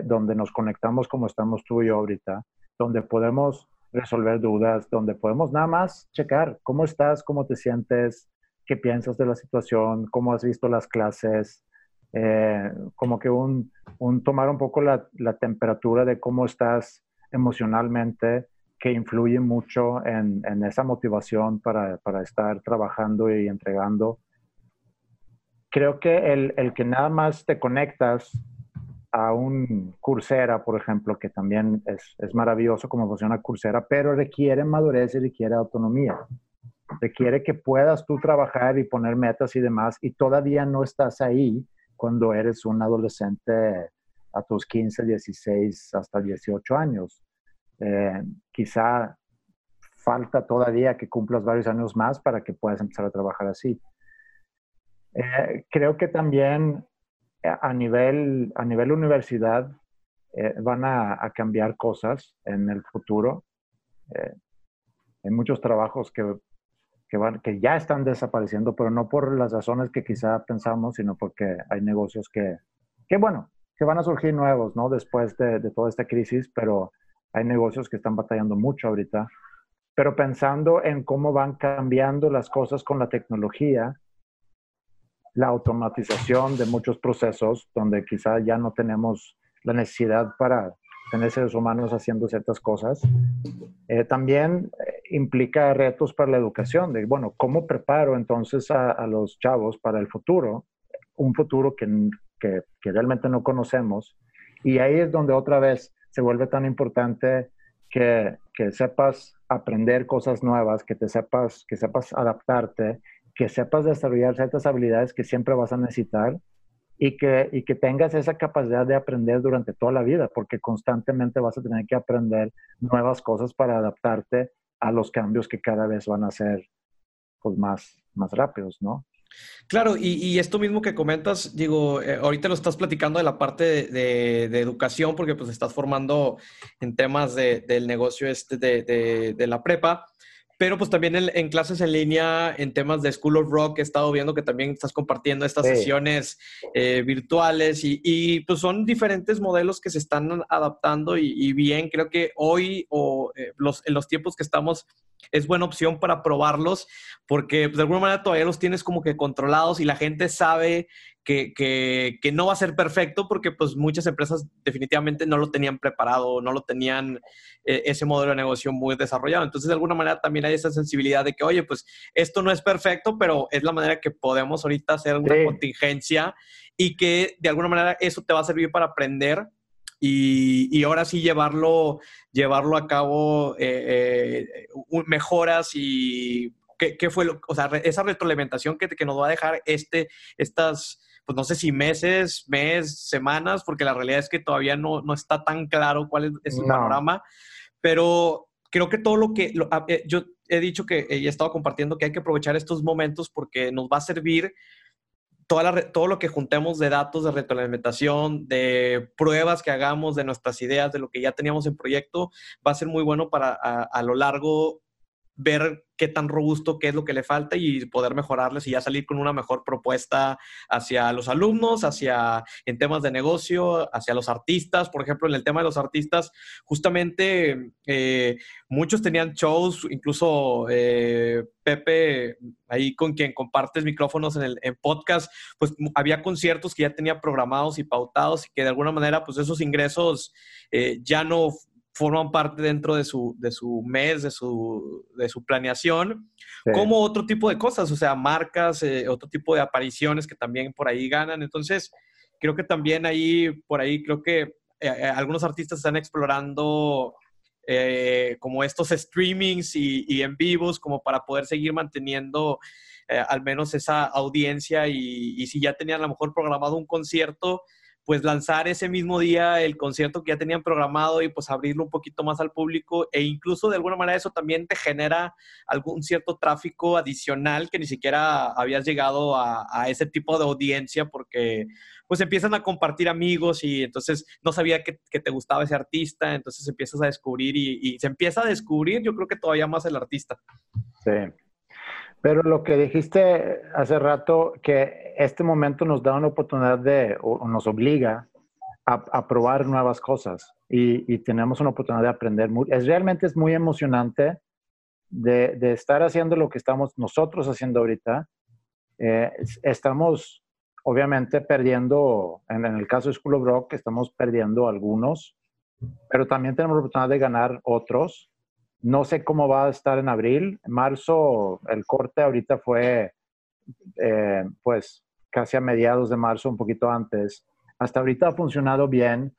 donde nos conectamos como estamos tú y yo ahorita, donde podemos resolver dudas, donde podemos nada más checar cómo estás, cómo te sientes, qué piensas de la situación, cómo has visto las clases, como que tomar un poco la temperatura de cómo estás emocionalmente, que influye mucho en esa motivación para estar trabajando y entregando. Creo que el que nada más te conectas a un Coursera, por ejemplo, que también es maravilloso como funciona Coursera, pero requiere madurez y requiere autonomía. Requiere que puedas tú trabajar y poner metas y demás, y todavía no estás ahí cuando eres un adolescente a tus 15, 16, hasta 18 años. Quizá falta todavía que cumplas varios años más para que puedas empezar a trabajar así. Creo que también a nivel universidad van a cambiar cosas en el futuro. Hay muchos trabajos que ya están desapareciendo, pero no por las razones que quizá pensamos, sino porque hay negocios que van a surgir nuevos, ¿no? Después de toda esta crisis, pero hay negocios que están batallando mucho ahorita. Pero pensando en cómo van cambiando las cosas con la tecnología, la automatización de muchos procesos, donde quizá ya no tenemos la necesidad para tener seres humanos haciendo ciertas cosas, también implica retos para la educación, de bueno, ¿cómo preparo entonces a los chavos para el futuro? Un futuro que realmente no conocemos, y ahí es donde otra vez se vuelve tan importante que sepas aprender cosas nuevas, que sepas adaptarte, que sepas desarrollar ciertas habilidades que siempre vas a necesitar, y que tengas esa capacidad de aprender durante toda la vida, porque constantemente vas a tener que aprender nuevas cosas para adaptarte a los cambios que cada vez van a ser, pues, más rápidos, ¿no? Claro, y esto mismo que comentas, digo, ahorita lo estás platicando de la parte de educación, porque pues estás formando en temas del negocio de la prepa. Pero pues también en clases en línea, en temas de School of Rock, he estado viendo que también estás compartiendo estas sesiones virtuales y pues son diferentes modelos que se están adaptando y bien, creo que hoy en los tiempos que estamos es buena opción para probarlos porque pues, de alguna manera todavía los tienes como que controlados y la gente sabe que no va a ser perfecto porque pues muchas empresas definitivamente no lo tenían preparado, no lo tenían ese modelo de negocio muy desarrollado. Entonces, de alguna manera también hay esa sensibilidad de que, oye, pues esto no es perfecto, pero es la manera que podemos ahorita hacer una contingencia y que de alguna manera eso te va a servir para aprender y ahora sí llevarlo a cabo, mejoras y... ¿Qué fue esa retroalimentación que nos va a dejar estas, pues no sé si semanas, porque la realidad es que todavía no está tan claro cuál es el panorama, pero creo que todo lo que yo he dicho que he estado compartiendo, que hay que aprovechar estos momentos porque nos va a servir todo lo que juntemos de datos, de retroalimentación, de pruebas que hagamos, de nuestras ideas, de lo que ya teníamos en proyecto, va a ser muy bueno para a lo largo ver qué tan robusto, qué es lo que le falta y poder mejorarles y ya salir con una mejor propuesta hacia los alumnos, en temas de negocio, hacia los artistas. Por ejemplo, en el tema de los artistas, justamente muchos tenían shows, incluso Pepe, ahí con quien compartes micrófonos en podcast, pues había conciertos que ya tenía programados y pautados y que de alguna manera pues esos ingresos ya no forman parte dentro de su mes, de su planeación, sí. Como otro tipo de cosas, o sea, marcas, otro tipo de apariciones que también por ahí ganan. Entonces, creo que también creo que algunos artistas están explorando como estos streamings y en vivos como para poder seguir manteniendo al menos esa audiencia y si ya tenían a lo mejor programado un concierto, pues lanzar ese mismo día el concierto que ya tenían programado y pues abrirlo un poquito más al público e incluso de alguna manera eso también te genera algún cierto tráfico adicional que ni siquiera habías llegado a ese tipo de audiencia porque pues empiezan a compartir amigos y entonces no sabía que te gustaba ese artista, entonces empiezas a descubrir y se empieza a descubrir yo creo que todavía más el artista. Sí. Pero lo que dijiste hace rato, que este momento nos da una oportunidad o nos obliga a probar nuevas cosas y tenemos una oportunidad de aprender. Realmente es muy emocionante de estar haciendo lo que estamos nosotros haciendo ahorita. Estamos, obviamente, perdiendo, en el caso de School of Rock, estamos perdiendo algunos, pero también tenemos la oportunidad de ganar otros. No sé cómo va a estar en abril. En marzo, el corte ahorita fue pues casi a mediados de marzo, un poquito antes. Hasta ahorita ha funcionado bien,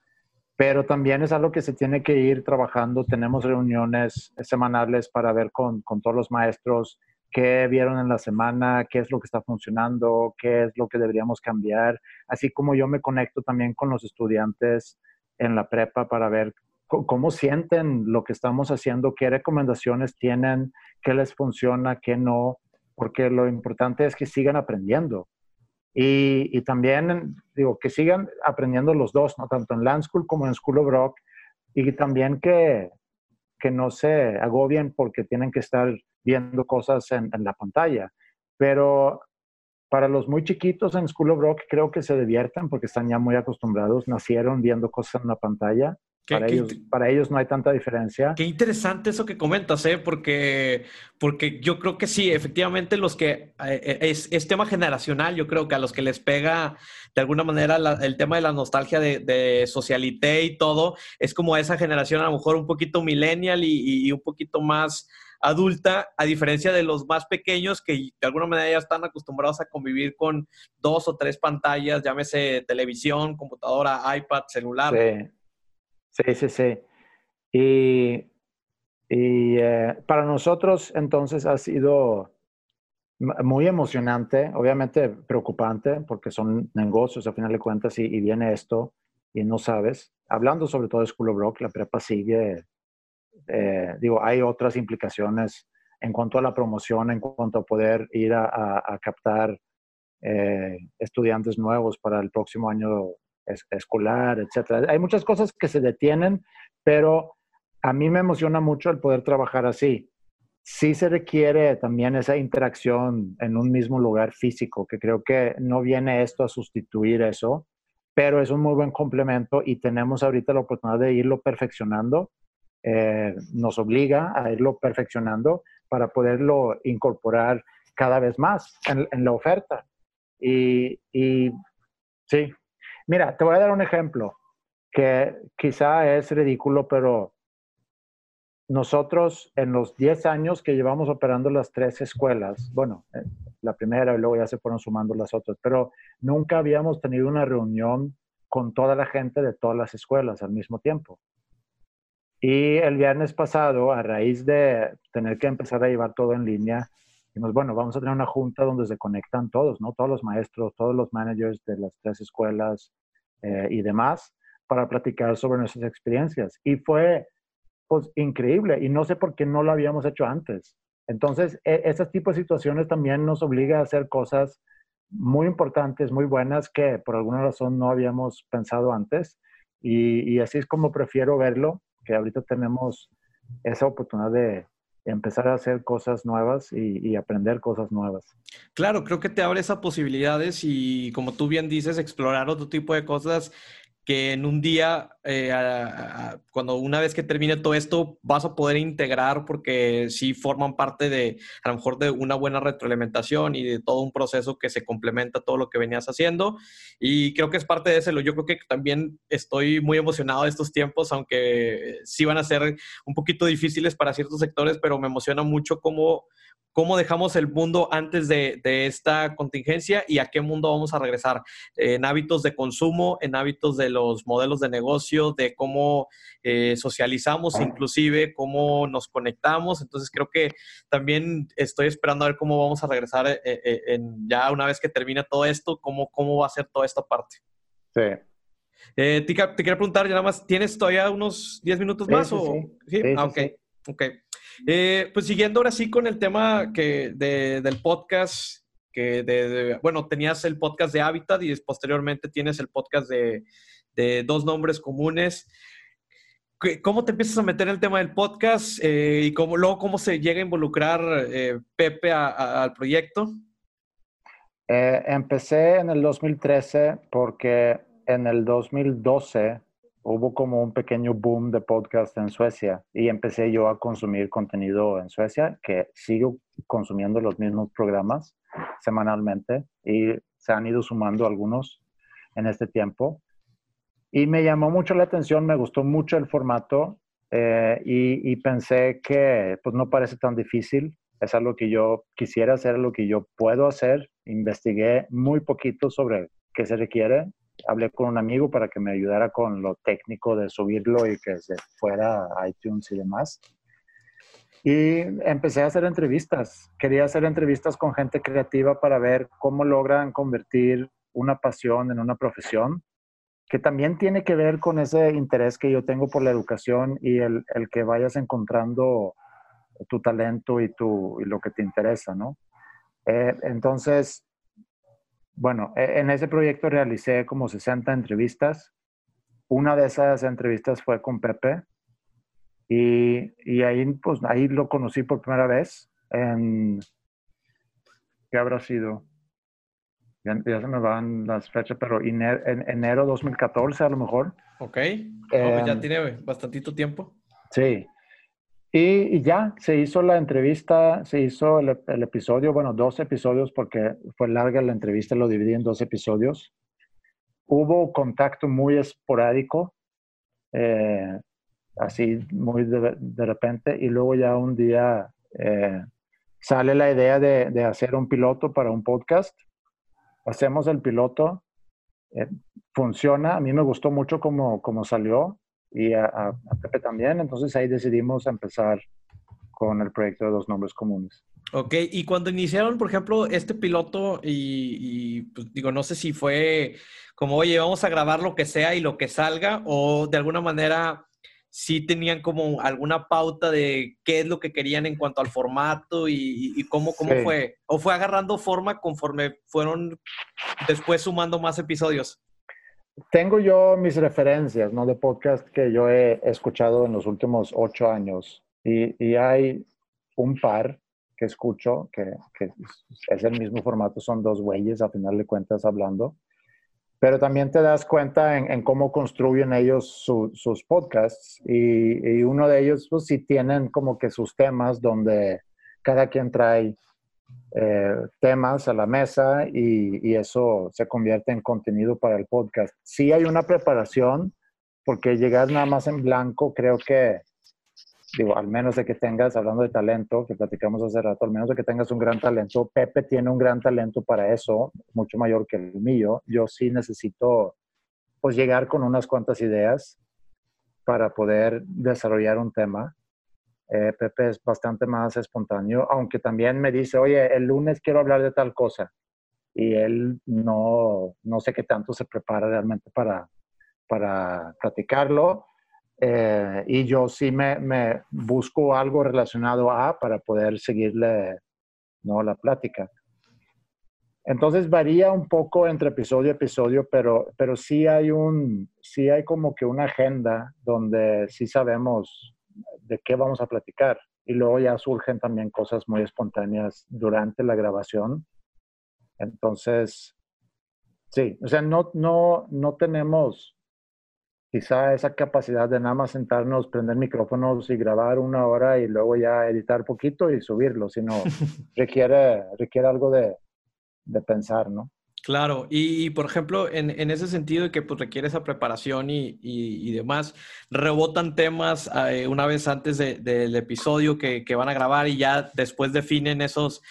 pero también es algo que se tiene que ir trabajando. Tenemos reuniones semanales para ver con todos los maestros qué vieron en la semana, qué es lo que está funcionando, qué es lo que deberíamos cambiar. Así como yo me conecto también con los estudiantes en la prepa para ver cómo sienten lo que estamos haciendo, qué recomendaciones tienen, qué les funciona, qué no, porque lo importante es que sigan aprendiendo. Y también, digo, que sigan aprendiendo los dos, ¿no? Tanto en Land School como en School of Rock, y también que no se agobien porque tienen que estar viendo cosas en la pantalla. Pero para los muy chiquitos en School of Rock creo que se diviertan porque están ya muy acostumbrados, nacieron viendo cosas en la pantalla. Para ellos no hay tanta diferencia. Qué interesante eso que comentas, ¿eh? Porque yo creo que sí, efectivamente los que es tema generacional, yo creo que a los que les pega de alguna manera el tema de la nostalgia de socialité y todo, es como esa generación a lo mejor un poquito millennial y un poquito más adulta, a diferencia de los más pequeños que de alguna manera ya están acostumbrados a convivir con 2 o 3 pantallas, llámese televisión, computadora, iPad, celular. Sí. Sí. Y para nosotros, entonces, ha sido muy emocionante, obviamente preocupante, porque son negocios, a final de cuentas, y viene esto, y no sabes. Hablando sobre todo de School of Rock, la prepa sigue, hay otras implicaciones en cuanto a la promoción, en cuanto a poder ir a captar estudiantes nuevos para el próximo año escolar, etcétera. Hay muchas cosas que se detienen, pero a mí me emociona mucho el poder trabajar así. Sí se requiere también esa interacción en un mismo lugar físico, que creo que no viene esto a sustituir eso, pero es un muy buen complemento y tenemos ahorita la oportunidad de irlo perfeccionando. Nos obliga a irlo perfeccionando para poderlo incorporar cada vez más en la oferta. Y sí. Mira, te voy a dar un ejemplo que quizá es ridículo, pero nosotros en los 10 años que llevamos operando las 3 escuelas, bueno, la primera y luego ya se fueron sumando las otras, pero nunca habíamos tenido una reunión con toda la gente de todas las escuelas al mismo tiempo. Y el viernes pasado, a raíz de tener que empezar a llevar todo en línea, dijimos, bueno, vamos a tener una junta donde se conectan todos, ¿no? Todos los maestros, todos los managers de las 3 escuelas y demás para platicar sobre nuestras experiencias. Y fue, pues, increíble. Y no sé por qué no lo habíamos hecho antes. Entonces, ese tipo de situaciones también nos obliga a hacer cosas muy importantes, muy buenas, que por alguna razón no habíamos pensado antes. Y así es como prefiero verlo, que ahorita tenemos esa oportunidad de empezar a hacer cosas nuevas y aprender cosas nuevas. Claro, creo que te abre esas posibilidades y, como tú bien dices, explorar otro tipo de cosas que en un día, cuando una vez que termine todo esto, vas a poder integrar, porque sí forman parte de, a lo mejor, de una buena retroalimentación y de todo un proceso que se complementa todo lo que venías haciendo. Y creo que es parte de eso. Yo creo que también estoy muy emocionado de estos tiempos, aunque sí van a ser un poquito difíciles para ciertos sectores, pero me emociona mucho cómo dejamos el mundo antes de esta contingencia y a qué mundo vamos a regresar. En hábitos de consumo, en hábitos de los modelos de negocio, de cómo socializamos, inclusive cómo nos conectamos. Entonces creo que también estoy esperando a ver cómo vamos a regresar ya una vez que termine todo esto, cómo va a ser toda esta parte. Sí. Te quería preguntar, ya nada más, ¿tienes todavía unos 10 minutos más? Sí, o... sí. Ah, ok. Sí. Okay. Pues siguiendo ahora sí con el tema del podcast, bueno, tenías el podcast de Hábitat y posteriormente tienes el podcast de Dos Nombres Comunes. ¿Cómo te empiezas a meter en el tema del podcast y luego cómo se llega a involucrar Pepe al proyecto? Empecé en el 2013 porque en el 2012... hubo como un pequeño boom de podcast en Suecia y empecé yo a consumir contenido en Suecia, que sigo consumiendo los mismos programas semanalmente y se han ido sumando algunos en este tiempo. Y me llamó mucho la atención, me gustó mucho el formato y pensé que pues no parece tan difícil, es algo que yo quisiera hacer, lo que yo puedo hacer. Investigué muy poquito sobre qué se requiere. Hablé con un amigo para que me ayudara con lo técnico de subirlo y que se fuera a iTunes y demás. Y empecé a hacer entrevistas. Quería hacer entrevistas con gente creativa para ver cómo logran convertir una pasión en una profesión, que también tiene que ver con ese interés que yo tengo por la educación y el que vayas encontrando tu talento y lo que te interesa, ¿no? Entonces... bueno, en ese proyecto realicé como 60 entrevistas. Una de esas entrevistas fue con Pepe y ahí lo conocí por primera vez en... ¿Qué habrá sido? Ya se me van las fechas, pero en enero 2014 a lo mejor. Ok, pues ya tiene bastantito tiempo. Sí. Y ya, se hizo la entrevista, se hizo el episodio, bueno, 2 episodios porque fue larga la entrevista, lo dividí en 2 episodios. Hubo contacto muy esporádico, así muy de repente, y luego ya un día sale la idea de hacer un piloto para un podcast. Hacemos el piloto, funciona, a mí me gustó mucho cómo salió. Y a Pepe también, entonces ahí decidimos empezar con el proyecto de Dos Nombres Comunes. Ok, y cuando iniciaron, por ejemplo, este piloto pues, digo, no sé si fue como, oye, vamos a grabar lo que sea y lo que salga, o de alguna manera sí tenían como alguna pauta de qué es lo que querían en cuanto al formato y cómo sí fue, o fue agarrando forma conforme fueron después sumando más episodios. Tengo yo mis referencias, ¿no? De podcast que yo he escuchado en los últimos 8 años. Y hay un par que escucho, que es el mismo formato, son 2 güeyes a final de cuentas hablando. Pero también te das cuenta en cómo construyen ellos sus podcasts. Y uno de ellos, pues sí tienen como que sus temas donde cada quien trae... temas a la mesa y eso se convierte en contenido para el podcast. Sí hay una preparación, porque llegar nada más en blanco, creo que, digo, al menos de que tengas, hablando de talento, que platicamos hace rato, al menos de que tengas un gran talento, Pepe tiene un gran talento para eso, mucho mayor que el mío. Yo sí necesito, pues, llegar con unas cuantas ideas para poder desarrollar un tema. Pepe es bastante más espontáneo, aunque también me dice, oye, el lunes quiero hablar de tal cosa. Y él no sé qué tanto se prepara realmente para platicarlo. Y yo sí me busco algo relacionado para poder seguirle, ¿no?, la plática. Entonces varía un poco entre episodio a episodio, pero sí hay como que una agenda donde sí sabemos de qué vamos a platicar. Y luego ya surgen también cosas muy espontáneas durante la grabación. Entonces, sí, o sea, no tenemos quizá esa capacidad de nada más sentarnos, prender micrófonos y grabar una hora y luego ya editar poquito y subirlo, sino requiere algo de pensar, ¿no? Claro, y por ejemplo, en ese sentido que pues requiere esa preparación y demás, rebotan temas una vez antes del episodio que van a grabar y ya después definen esos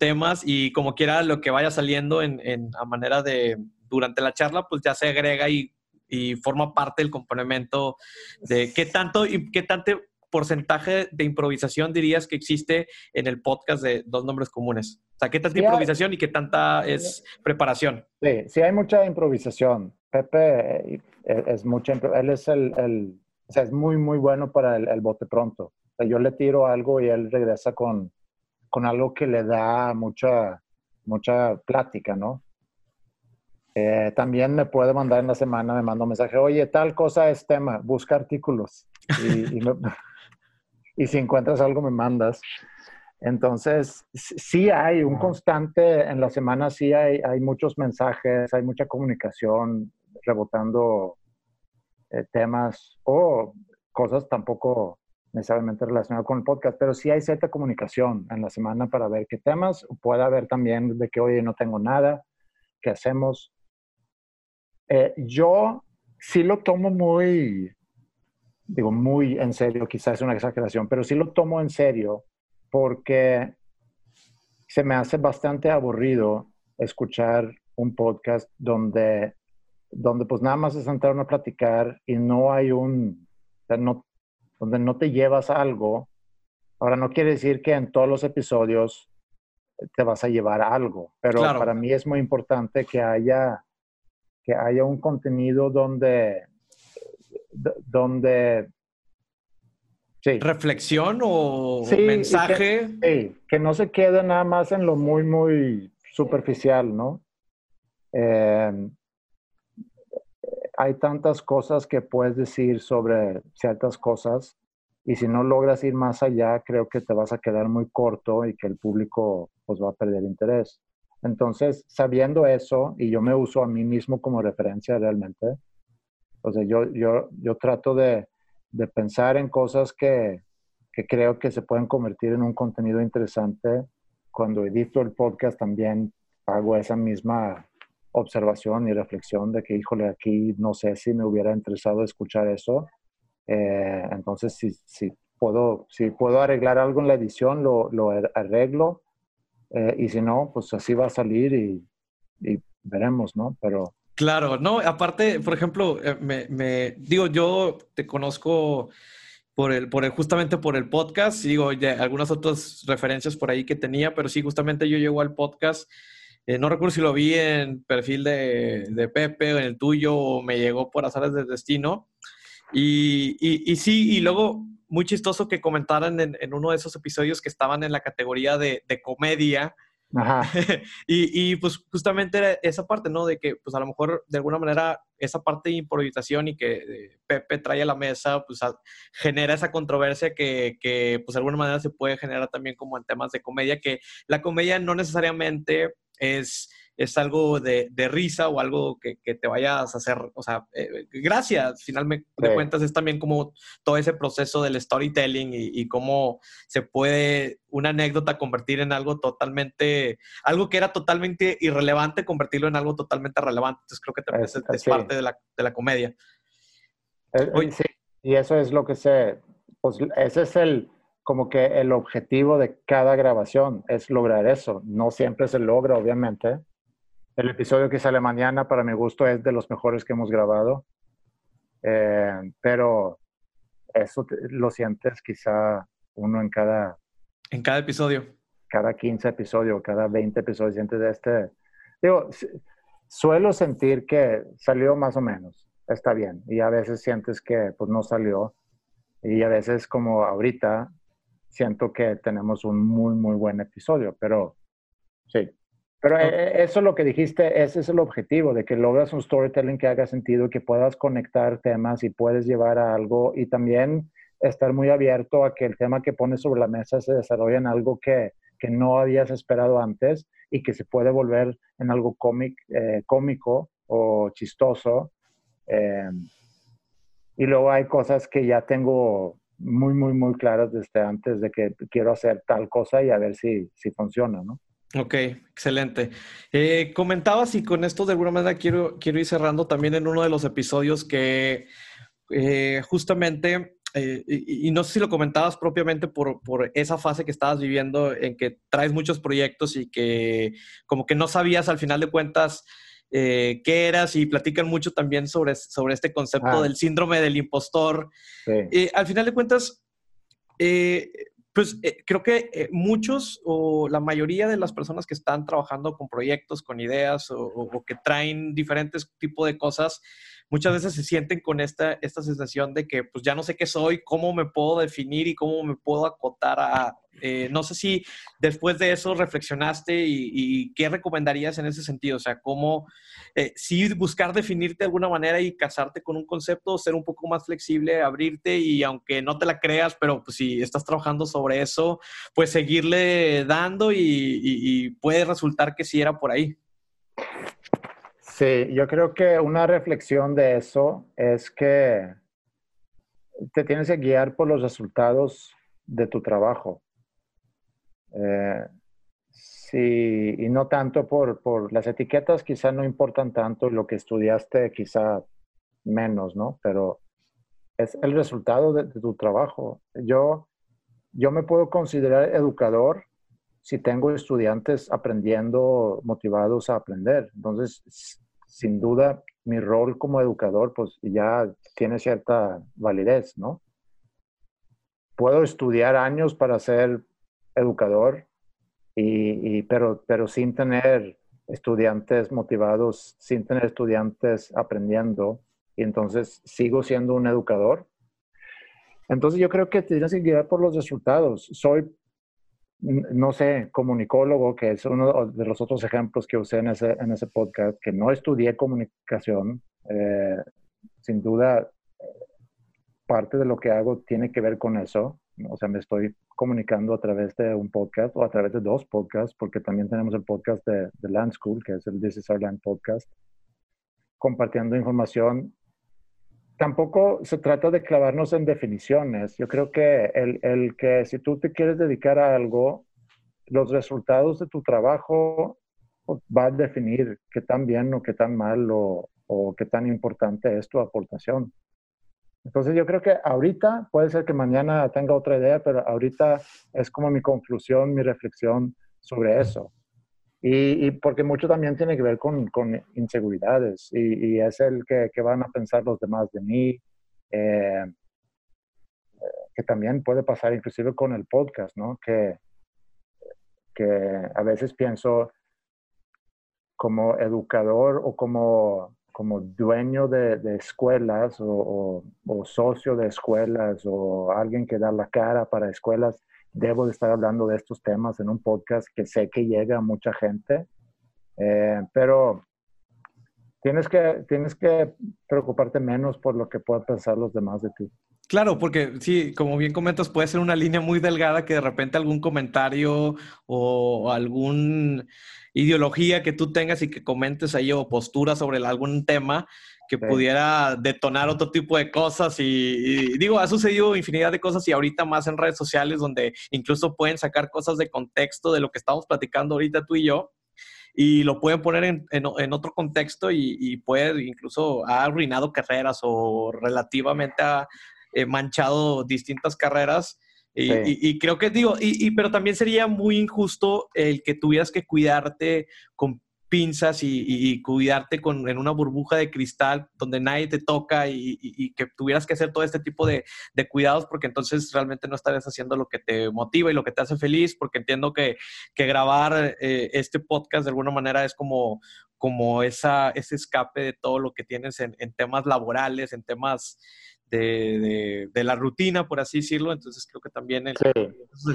temas y como quiera lo que vaya saliendo a manera de durante la charla, pues ya se agrega y forma parte del complemento de qué tanto porcentaje de improvisación dirías que existe en el podcast de Dos Nombres Comunes. O sea, ¿qué tanta improvisación y qué tanta es preparación? Sí, sí hay mucha improvisación. Pepe es mucha improvisación. Él es o sea, es muy, muy bueno para el bote pronto. O sea, yo le tiro algo y él regresa con algo que le da mucha plática, ¿no? También me puede mandar en la semana, me manda un mensaje, oye, tal cosa es tema, busca artículos. Y si encuentras algo me mandas. Entonces sí hay un constante en la semana, sí hay muchos mensajes, hay mucha comunicación rebotando temas o cosas tampoco necesariamente relacionadas con el podcast, pero sí hay cierta comunicación en la semana para ver qué temas. Puede haber también de que, oye, no tengo nada, ¿qué hacemos? Yo sí lo tomo muy en serio, quizás es una exageración, pero sí lo tomo en serio porque se me hace bastante aburrido escuchar un podcast donde pues nada más se sentaron a platicar y no hay donde no te llevas algo. Ahora, no quiere decir que en todos los episodios te vas a llevar algo, pero claro, para mí es muy importante que haya un contenido donde sí. ¿Reflexión o sí, mensaje? Que no se quede nada más en lo muy, muy superficial, ¿no? Hay tantas cosas que puedes decir sobre ciertas cosas y si no logras ir más allá, creo que te vas a quedar muy corto y que el público pues va a perder interés. Entonces, sabiendo eso, y yo me uso a mí mismo como referencia realmente, o sea, yo trato de pensar en cosas que creo que se pueden convertir en un contenido interesante. Cuando edito el podcast también hago esa misma observación y reflexión de que, híjole, aquí no sé si me hubiera interesado escuchar eso. Entonces, si puedo arreglar algo en la edición, lo arreglo. Y si no, pues así va a salir y veremos, ¿no? Pero... Claro, no, aparte, por ejemplo, yo te conozco justamente por el podcast, digo, ya, algunas otras referencias por ahí que tenía, pero sí, justamente yo llego al podcast, no recuerdo si lo vi en perfil de Pepe o en el tuyo, o me llegó por azares del destino, y sí, y luego muy chistoso que comentaran en uno de esos episodios que estaban en la categoría de comedia. Ajá. y pues justamente era esa parte, ¿no? De que pues a lo mejor de alguna manera esa parte de improvisación y que Pepe trae a la mesa, pues genera esa controversia que pues de alguna manera se puede generar también como en temas de comedia, que la comedia no necesariamente es algo de risa o algo que te vayas a hacer, o sea, gracia. Al final de cuentas es también como todo ese proceso del storytelling y cómo se puede una anécdota convertir en algo que era totalmente irrelevante, convertirlo en algo totalmente relevante. Entonces creo que también es parte de la comedia. Sí, y eso es lo que pues ese es como que el objetivo de cada grabación, es lograr eso. No siempre se logra, obviamente. El episodio que sale mañana, para mi gusto, es de los mejores que hemos grabado. Pero eso lo sientes quizá uno en cada... En cada episodio. Cada 15 episodios, cada 20 episodios sientes Digo, suelo sentir que salió más o menos. Está bien. Y a veces sientes que pues no salió. Y a veces, como ahorita, siento que tenemos un muy, muy buen episodio. Pero sí. Pero eso es lo que dijiste, ese es el objetivo, de que logras un storytelling que haga sentido, que puedas conectar temas y puedes llevar a algo, y también estar muy abierto a que el tema que pones sobre la mesa se desarrolle en algo que no habías esperado antes y que se puede volver en algo cómico o chistoso. Y luego hay cosas que ya tengo muy, muy, muy claras desde antes de que quiero hacer tal cosa y a ver si funciona, ¿no? Ok, excelente. Comentabas, y con esto de alguna manera quiero ir cerrando, también en uno de los episodios que justamente, y no sé si lo comentabas propiamente por esa fase que estabas viviendo en que traes muchos proyectos y que como que no sabías al final de cuentas qué eras, y platican mucho también sobre este concepto del síndrome del impostor. Sí. Al final de cuentas... Pues creo que muchos o la mayoría de las personas que están trabajando con proyectos, con ideas o que traen diferentes tipos de cosas, muchas veces se sienten con esta sensación de que pues ya no sé qué soy, cómo me puedo definir y cómo me puedo acotar a... no sé si después de eso reflexionaste y qué recomendarías en ese sentido. O sea, cómo si buscar definirte de alguna manera y casarte con un concepto, ser un poco más flexible, abrirte, y aunque no te la creas, pero pues si estás trabajando sobre eso, pues seguirle dando y puede resultar que sí era por ahí. Sí, yo creo que una reflexión de eso es que te tienes que guiar por los resultados de tu trabajo. Sí, y no tanto por las etiquetas, quizá no importan tanto, lo que estudiaste quizá menos, ¿no? Pero es el resultado de tu trabajo. Yo me puedo considerar educador si tengo estudiantes aprendiendo, motivados a aprender. Entonces, sin duda, mi rol como educador pues ya tiene cierta validez, ¿no? Puedo estudiar años para ser educador, pero sin tener estudiantes motivados, sin tener estudiantes aprendiendo, y entonces sigo siendo un educador. Entonces yo creo que tienes que guiar por los resultados. Soy, no sé, comunicólogo, que es uno de los otros ejemplos que usé en ese podcast, que no estudié comunicación. Sin duda, parte de lo que hago tiene que ver con eso. O sea, me estoy comunicando a través de un podcast, o a través de dos podcasts, porque también tenemos el podcast de Land School, que es el This is Our Land podcast, compartiendo información. Tampoco se trata de clavarnos en definiciones. Yo creo que el que si tú te quieres dedicar a algo, los resultados de tu trabajo va a definir qué tan bien o qué tan mal o qué tan importante es tu aportación. Entonces yo creo que ahorita, puede ser que mañana tenga otra idea, pero ahorita es como mi conclusión, mi reflexión sobre eso. Y porque mucho también tiene que ver con inseguridades, y es el que van a pensar los demás de mí, que también puede pasar inclusive con el podcast, ¿no? Que a veces pienso como educador o como dueño de escuelas o socio de escuelas o alguien que da la cara para escuelas, debo de estar hablando de estos temas en un podcast que sé que llega a mucha gente, pero tienes que preocuparte menos por lo que puedan pensar los demás de ti. Claro, porque sí, como bien comentas, puede ser una línea muy delgada que de repente algún comentario o alguna ideología que tú tengas y que comentes ahí, o postura sobre algún tema que pudiera detonar otro tipo de cosas. Y digo, ha sucedido infinidad de cosas, y ahorita más en redes sociales, donde incluso pueden sacar cosas de contexto de lo que estamos platicando ahorita tú y yo, y lo pueden poner en otro contexto y puede incluso ha arruinado carreras o relativamente ha manchado distintas carreras. Y creo que digo, pero también sería muy injusto el que tuvieras que cuidarte con pinzas y cuidarte en una burbuja de cristal donde nadie te toca y que tuvieras que hacer todo este tipo de cuidados, porque entonces realmente no estarías haciendo lo que te motiva y lo que te hace feliz, porque entiendo que grabar este podcast de alguna manera es como ese escape de todo lo que tienes en temas laborales, en temas de la rutina, por así decirlo. Entonces creo que también esos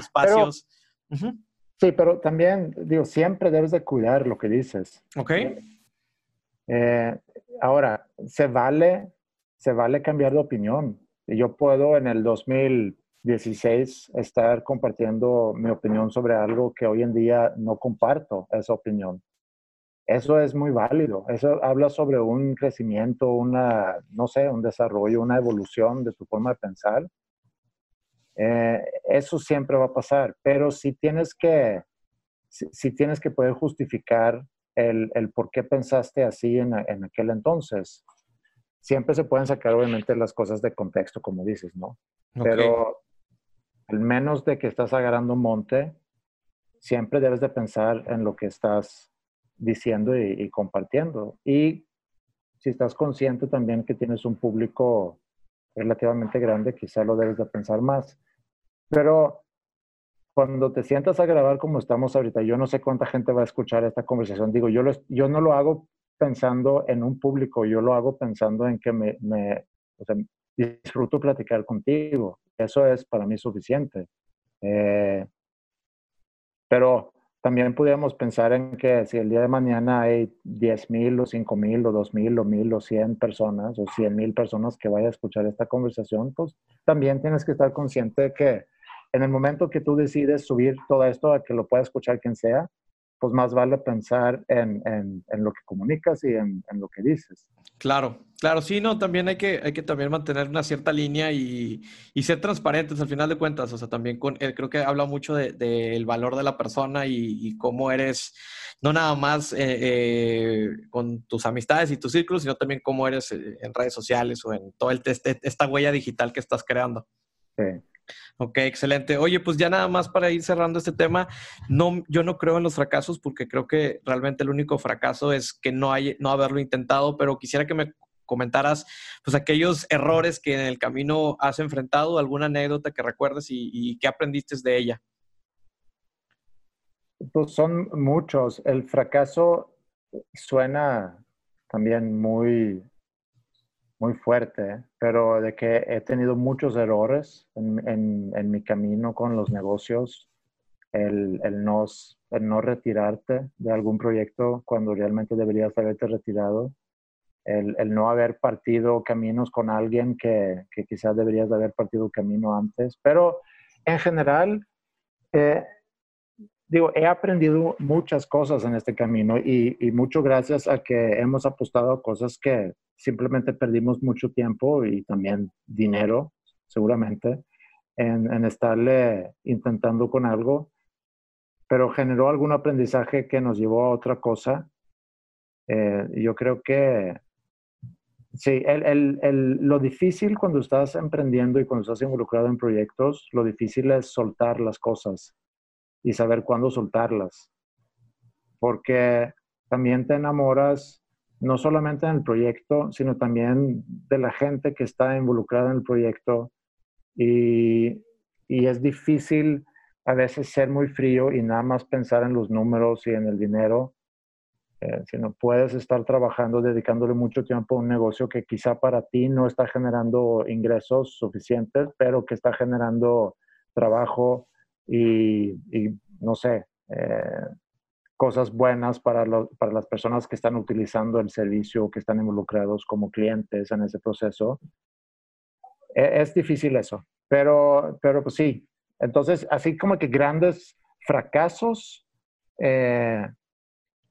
espacios... Pero, Sí, pero también, digo, siempre debes de cuidar lo que dices. Ok. Ahora, se vale cambiar de opinión. Yo puedo en el 2016 estar compartiendo mi opinión sobre algo que hoy en día no comparto esa opinión. Eso es muy válido. Eso habla sobre un crecimiento, una, no sé, un desarrollo, una evolución de tu forma de pensar. Eso siempre va a pasar, pero si tienes que poder justificar el por qué pensaste así en aquel entonces. Siempre se pueden sacar, obviamente, las cosas de contexto, como dices, ¿no? Okay. Pero al menos de que estás agarrando monte, siempre debes de pensar en lo que estás diciendo y compartiendo. Y si estás consciente también que tienes un público relativamente grande, quizá lo debes de pensar más. Pero cuando te sientas a grabar como estamos ahorita, yo no sé cuánta gente va a escuchar esta conversación. Digo, yo no lo hago pensando en un público, yo lo hago pensando en que o sea, disfruto platicar contigo. Eso es para mí suficiente. Pero también podríamos pensar en que si el día de mañana hay 10,000 o 5,000 o 2,000 o 1,000 o 100 personas o 100,000 personas que vayan a escuchar esta conversación, pues también tienes que estar consciente de que en el momento que tú decides subir todo esto a que lo pueda escuchar quien sea, pues más vale pensar en lo que comunicas y en lo que dices. Claro, claro. Sí, no, también hay que también mantener una cierta línea y ser transparentes al final de cuentas. O sea, también creo que habla mucho del valor de la persona y cómo eres, no nada más con tus amistades y tus círculos, sino también cómo eres en redes sociales o en toda esta huella digital que estás creando. Sí. Ok, excelente. Oye, pues ya nada más para ir cerrando este tema, yo no creo en los fracasos porque creo que realmente el único fracaso es que no haberlo intentado, pero quisiera que me comentaras pues aquellos errores que en el camino has enfrentado, alguna anécdota que recuerdes y qué aprendiste de ella. Pues son muchos. El fracaso suena también muy... muy fuerte, pero de que he tenido muchos errores en mi camino con los negocios, el no retirarte de algún proyecto cuando realmente deberías haberte retirado, el no haber partido caminos con alguien que quizás deberías de haber partido camino antes, pero en general, digo, he aprendido muchas cosas en este camino y mucho gracias a que hemos apostado a cosas que simplemente perdimos mucho tiempo y también dinero, seguramente, en estarle intentando con algo, pero generó algún aprendizaje que nos llevó a otra cosa. Yo creo que, sí, lo difícil cuando estás emprendiendo y cuando estás involucrado en proyectos, lo difícil es soltar las cosas y saber cuándo soltarlas, porque también te enamoras no solamente en el proyecto, sino también de la gente que está involucrada en el proyecto y es difícil a veces ser muy frío y nada más pensar en los números y en el dinero, sino puedes estar trabajando, dedicándole mucho tiempo a un negocio que quizá para ti no está generando ingresos suficientes, pero que está generando trabajo y no sé, cosas buenas para las personas que están utilizando el servicio, que están involucrados como clientes en ese proceso. Es difícil eso, pero pues sí. Entonces, así como que grandes fracasos,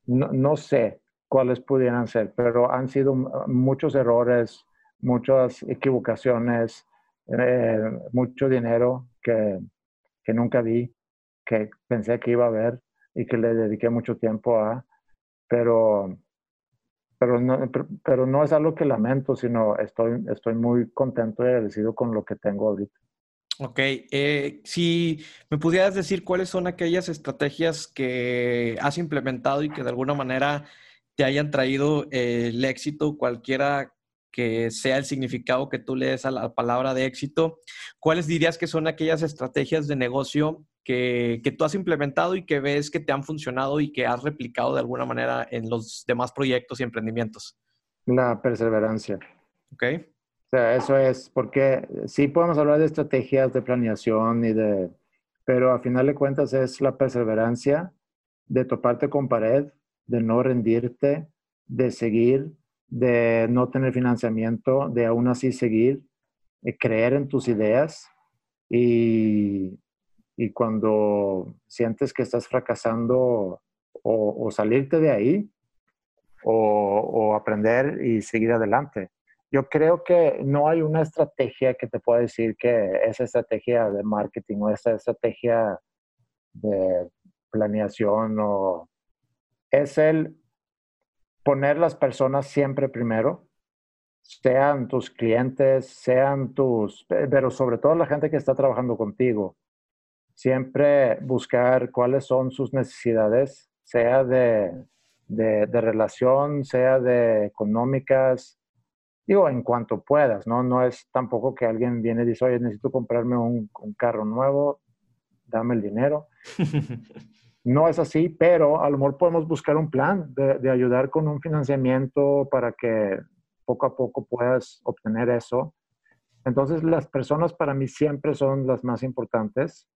no sé cuáles pudieran ser, pero han sido muchos errores, muchas equivocaciones, mucho dinero que nunca vi, que pensé que iba a haber y que le dediqué mucho tiempo a, pero no es algo que lamento, sino estoy muy contento y agradecido con lo que tengo ahorita. Ok, si me pudieras decir cuáles son aquellas estrategias que has implementado y que de alguna manera te hayan traído el éxito, cualquiera que sea el significado que tú le des a la palabra de éxito, ¿cuáles dirías que son aquellas estrategias de negocio que tú has implementado y que ves que te han funcionado y que has replicado de alguna manera en los demás proyectos y emprendimientos? La perseverancia. Ok. O sea, eso es, porque sí podemos hablar de estrategias de planeación y de Pero a final de cuentas es la perseverancia de toparte con pared, de no rendirte, de seguir, de no tener financiamiento, de aún así seguir, creer en tus ideas y cuando sientes que estás fracasando o salirte de ahí o aprender y seguir adelante. Yo creo que no hay una estrategia que te pueda decir que esa estrategia de marketing o esa estrategia de planeación o... Es el poner las personas siempre primero, sean tus clientes, sean tus... Pero sobre todo la gente que está trabajando contigo. Siempre buscar cuáles son sus necesidades, sea de relación, sea de económicas... Digo, en cuanto puedas, ¿no? No es tampoco que alguien viene y dice, oye, necesito comprarme un carro nuevo, dame el dinero. No es así, pero a lo mejor podemos buscar un plan de ayudar con un financiamiento para que poco a poco puedas obtener eso. Entonces, las personas para mí siempre son las más importantes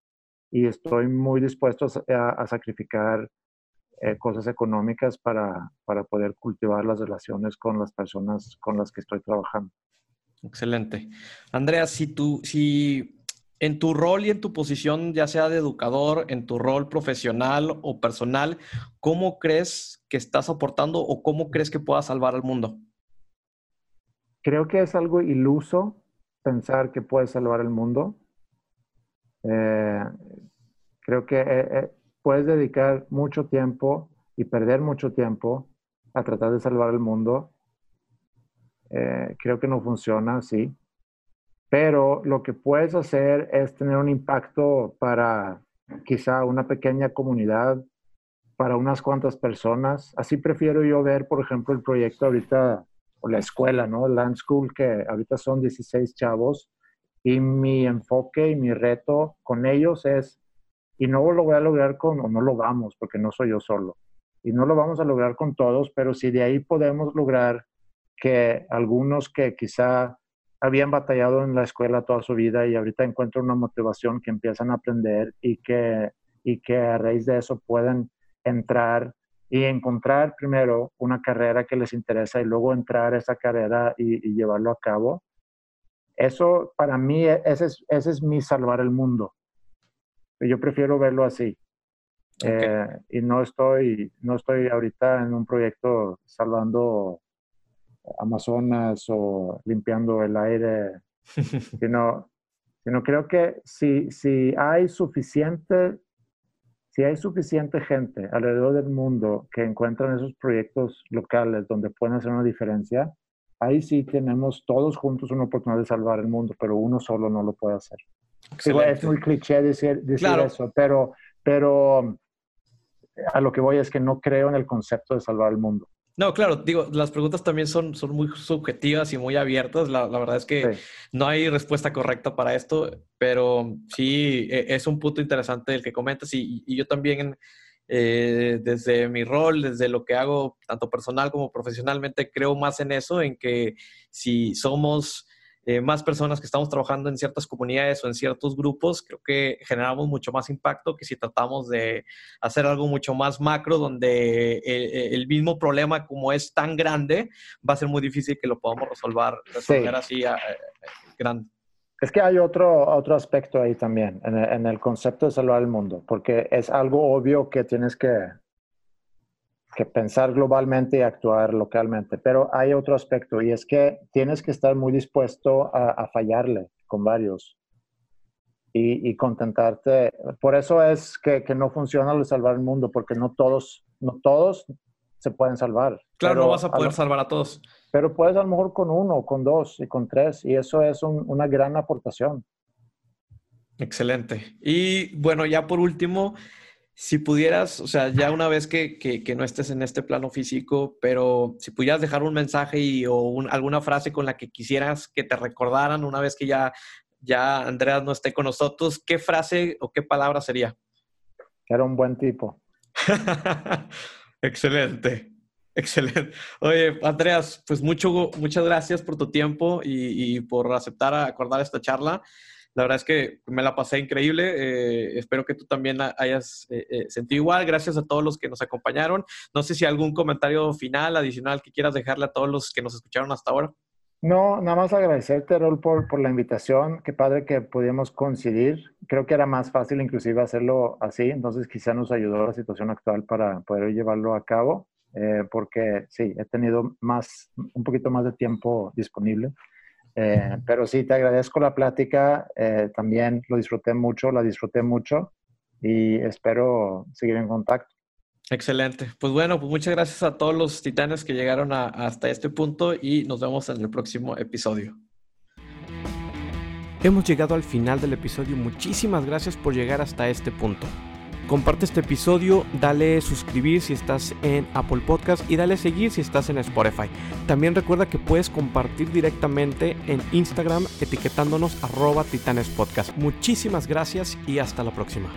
y estoy muy dispuesto a sacrificar cosas económicas para poder cultivar las relaciones con las personas con las que estoy trabajando. Excelente. Andreas, si en tu rol y en tu posición, ya sea de educador, en tu rol profesional o personal, ¿cómo crees que estás aportando o cómo crees que puedas salvar al mundo? Creo que es algo iluso pensar que puedes salvar el mundo. Creo que... puedes dedicar mucho tiempo y perder mucho tiempo a tratar de salvar el mundo. Creo que no funciona así. Pero lo que puedes hacer es tener un impacto para quizá una pequeña comunidad, para unas cuantas personas. Así prefiero yo ver, por ejemplo, el proyecto ahorita, o la escuela, ¿no? Land School, que ahorita son 16 chavos. Y mi enfoque y mi reto con ellos es... Y no lo voy a lograr o no lo vamos, porque no soy yo solo. Y no lo vamos a lograr con todos, pero si de ahí podemos lograr que algunos que quizá habían batallado en la escuela toda su vida y ahorita encuentran una motivación que empiezan a aprender y que a raíz de eso pueden entrar y encontrar primero una carrera que les interesa y luego entrar a esa carrera y llevarlo a cabo. Eso para mí, ese es mi salvar el mundo. Yo prefiero verlo así. Okay. Y no estoy ahorita en un proyecto salvando Amazonas o limpiando el aire, sino creo que si hay suficiente gente alrededor del mundo que encuentran esos proyectos locales donde pueden hacer una diferencia, ahí sí tenemos todos juntos una oportunidad de salvar el mundo, pero uno solo no lo puede hacer. Excelente. Es muy cliché decir claro. Eso, pero a lo que voy es que no creo en el concepto de salvar el mundo. No, claro, digo, las preguntas también son muy subjetivas y muy abiertas. La verdad es que sí. No hay respuesta correcta para esto, pero sí es un punto interesante el que comentas y yo también desde mi rol, desde lo que hago tanto personal como profesionalmente, creo más en eso, en que si somos... más personas que estamos trabajando en ciertas comunidades o en ciertos grupos, creo que generamos mucho más impacto que si tratamos de hacer algo mucho más macro, donde el mismo problema, como es tan grande, va a ser muy difícil que lo podamos resolver así grande. Es que hay otro aspecto ahí también, en el concepto de salvar al mundo, porque es algo obvio que tienes que pensar globalmente y actuar localmente. Pero hay otro aspecto y es que tienes que estar muy dispuesto a fallarle con varios y contentarte. Por eso es que no funciona lo de salvar el mundo, porque no todos se pueden salvar. Claro, pero no vas a poder salvar a todos. Pero puedes a lo mejor con uno, con dos y con tres, y eso es una gran aportación. Excelente. Y bueno, ya por último... Si pudieras, o sea, ya una vez que no estés en este plano físico, pero si pudieras dejar un mensaje o alguna frase con la que quisieras que te recordaran una vez que ya Andreas no esté con nosotros, ¿qué frase o qué palabra sería? Era un buen tipo. Excelente. Excelente. Oye, Andreas, pues muchas gracias por tu tiempo y por aceptar acordar esta charla. La verdad es que me la pasé increíble. Espero que tú también la hayas sentido igual. Gracias a todos los que nos acompañaron. No sé si algún comentario final, adicional, que quieras dejarle a todos los que nos escucharon hasta ahora. No, nada más agradecerte, Raúl, por la invitación. Qué padre que pudimos coincidir. Creo que era más fácil inclusive hacerlo así. Entonces quizá nos ayudó la situación actual para poder llevarlo a cabo. Porque sí, he tenido más, un poquito más de tiempo disponible. Pero sí, te agradezco la plática, también lo disfruté mucho, y espero seguir en contacto. Excelente. Pues bueno, pues muchas gracias a todos los titanes que llegaron hasta este punto y nos vemos en el próximo episodio. Hemos llegado al final del episodio. Muchísimas gracias por llegar hasta este punto. Comparte este episodio, dale suscribir si estás en Apple Podcast y dale seguir si estás en Spotify. También recuerda que puedes compartir directamente en Instagram etiquetándonos @titanespodcast. Muchísimas gracias y hasta la próxima.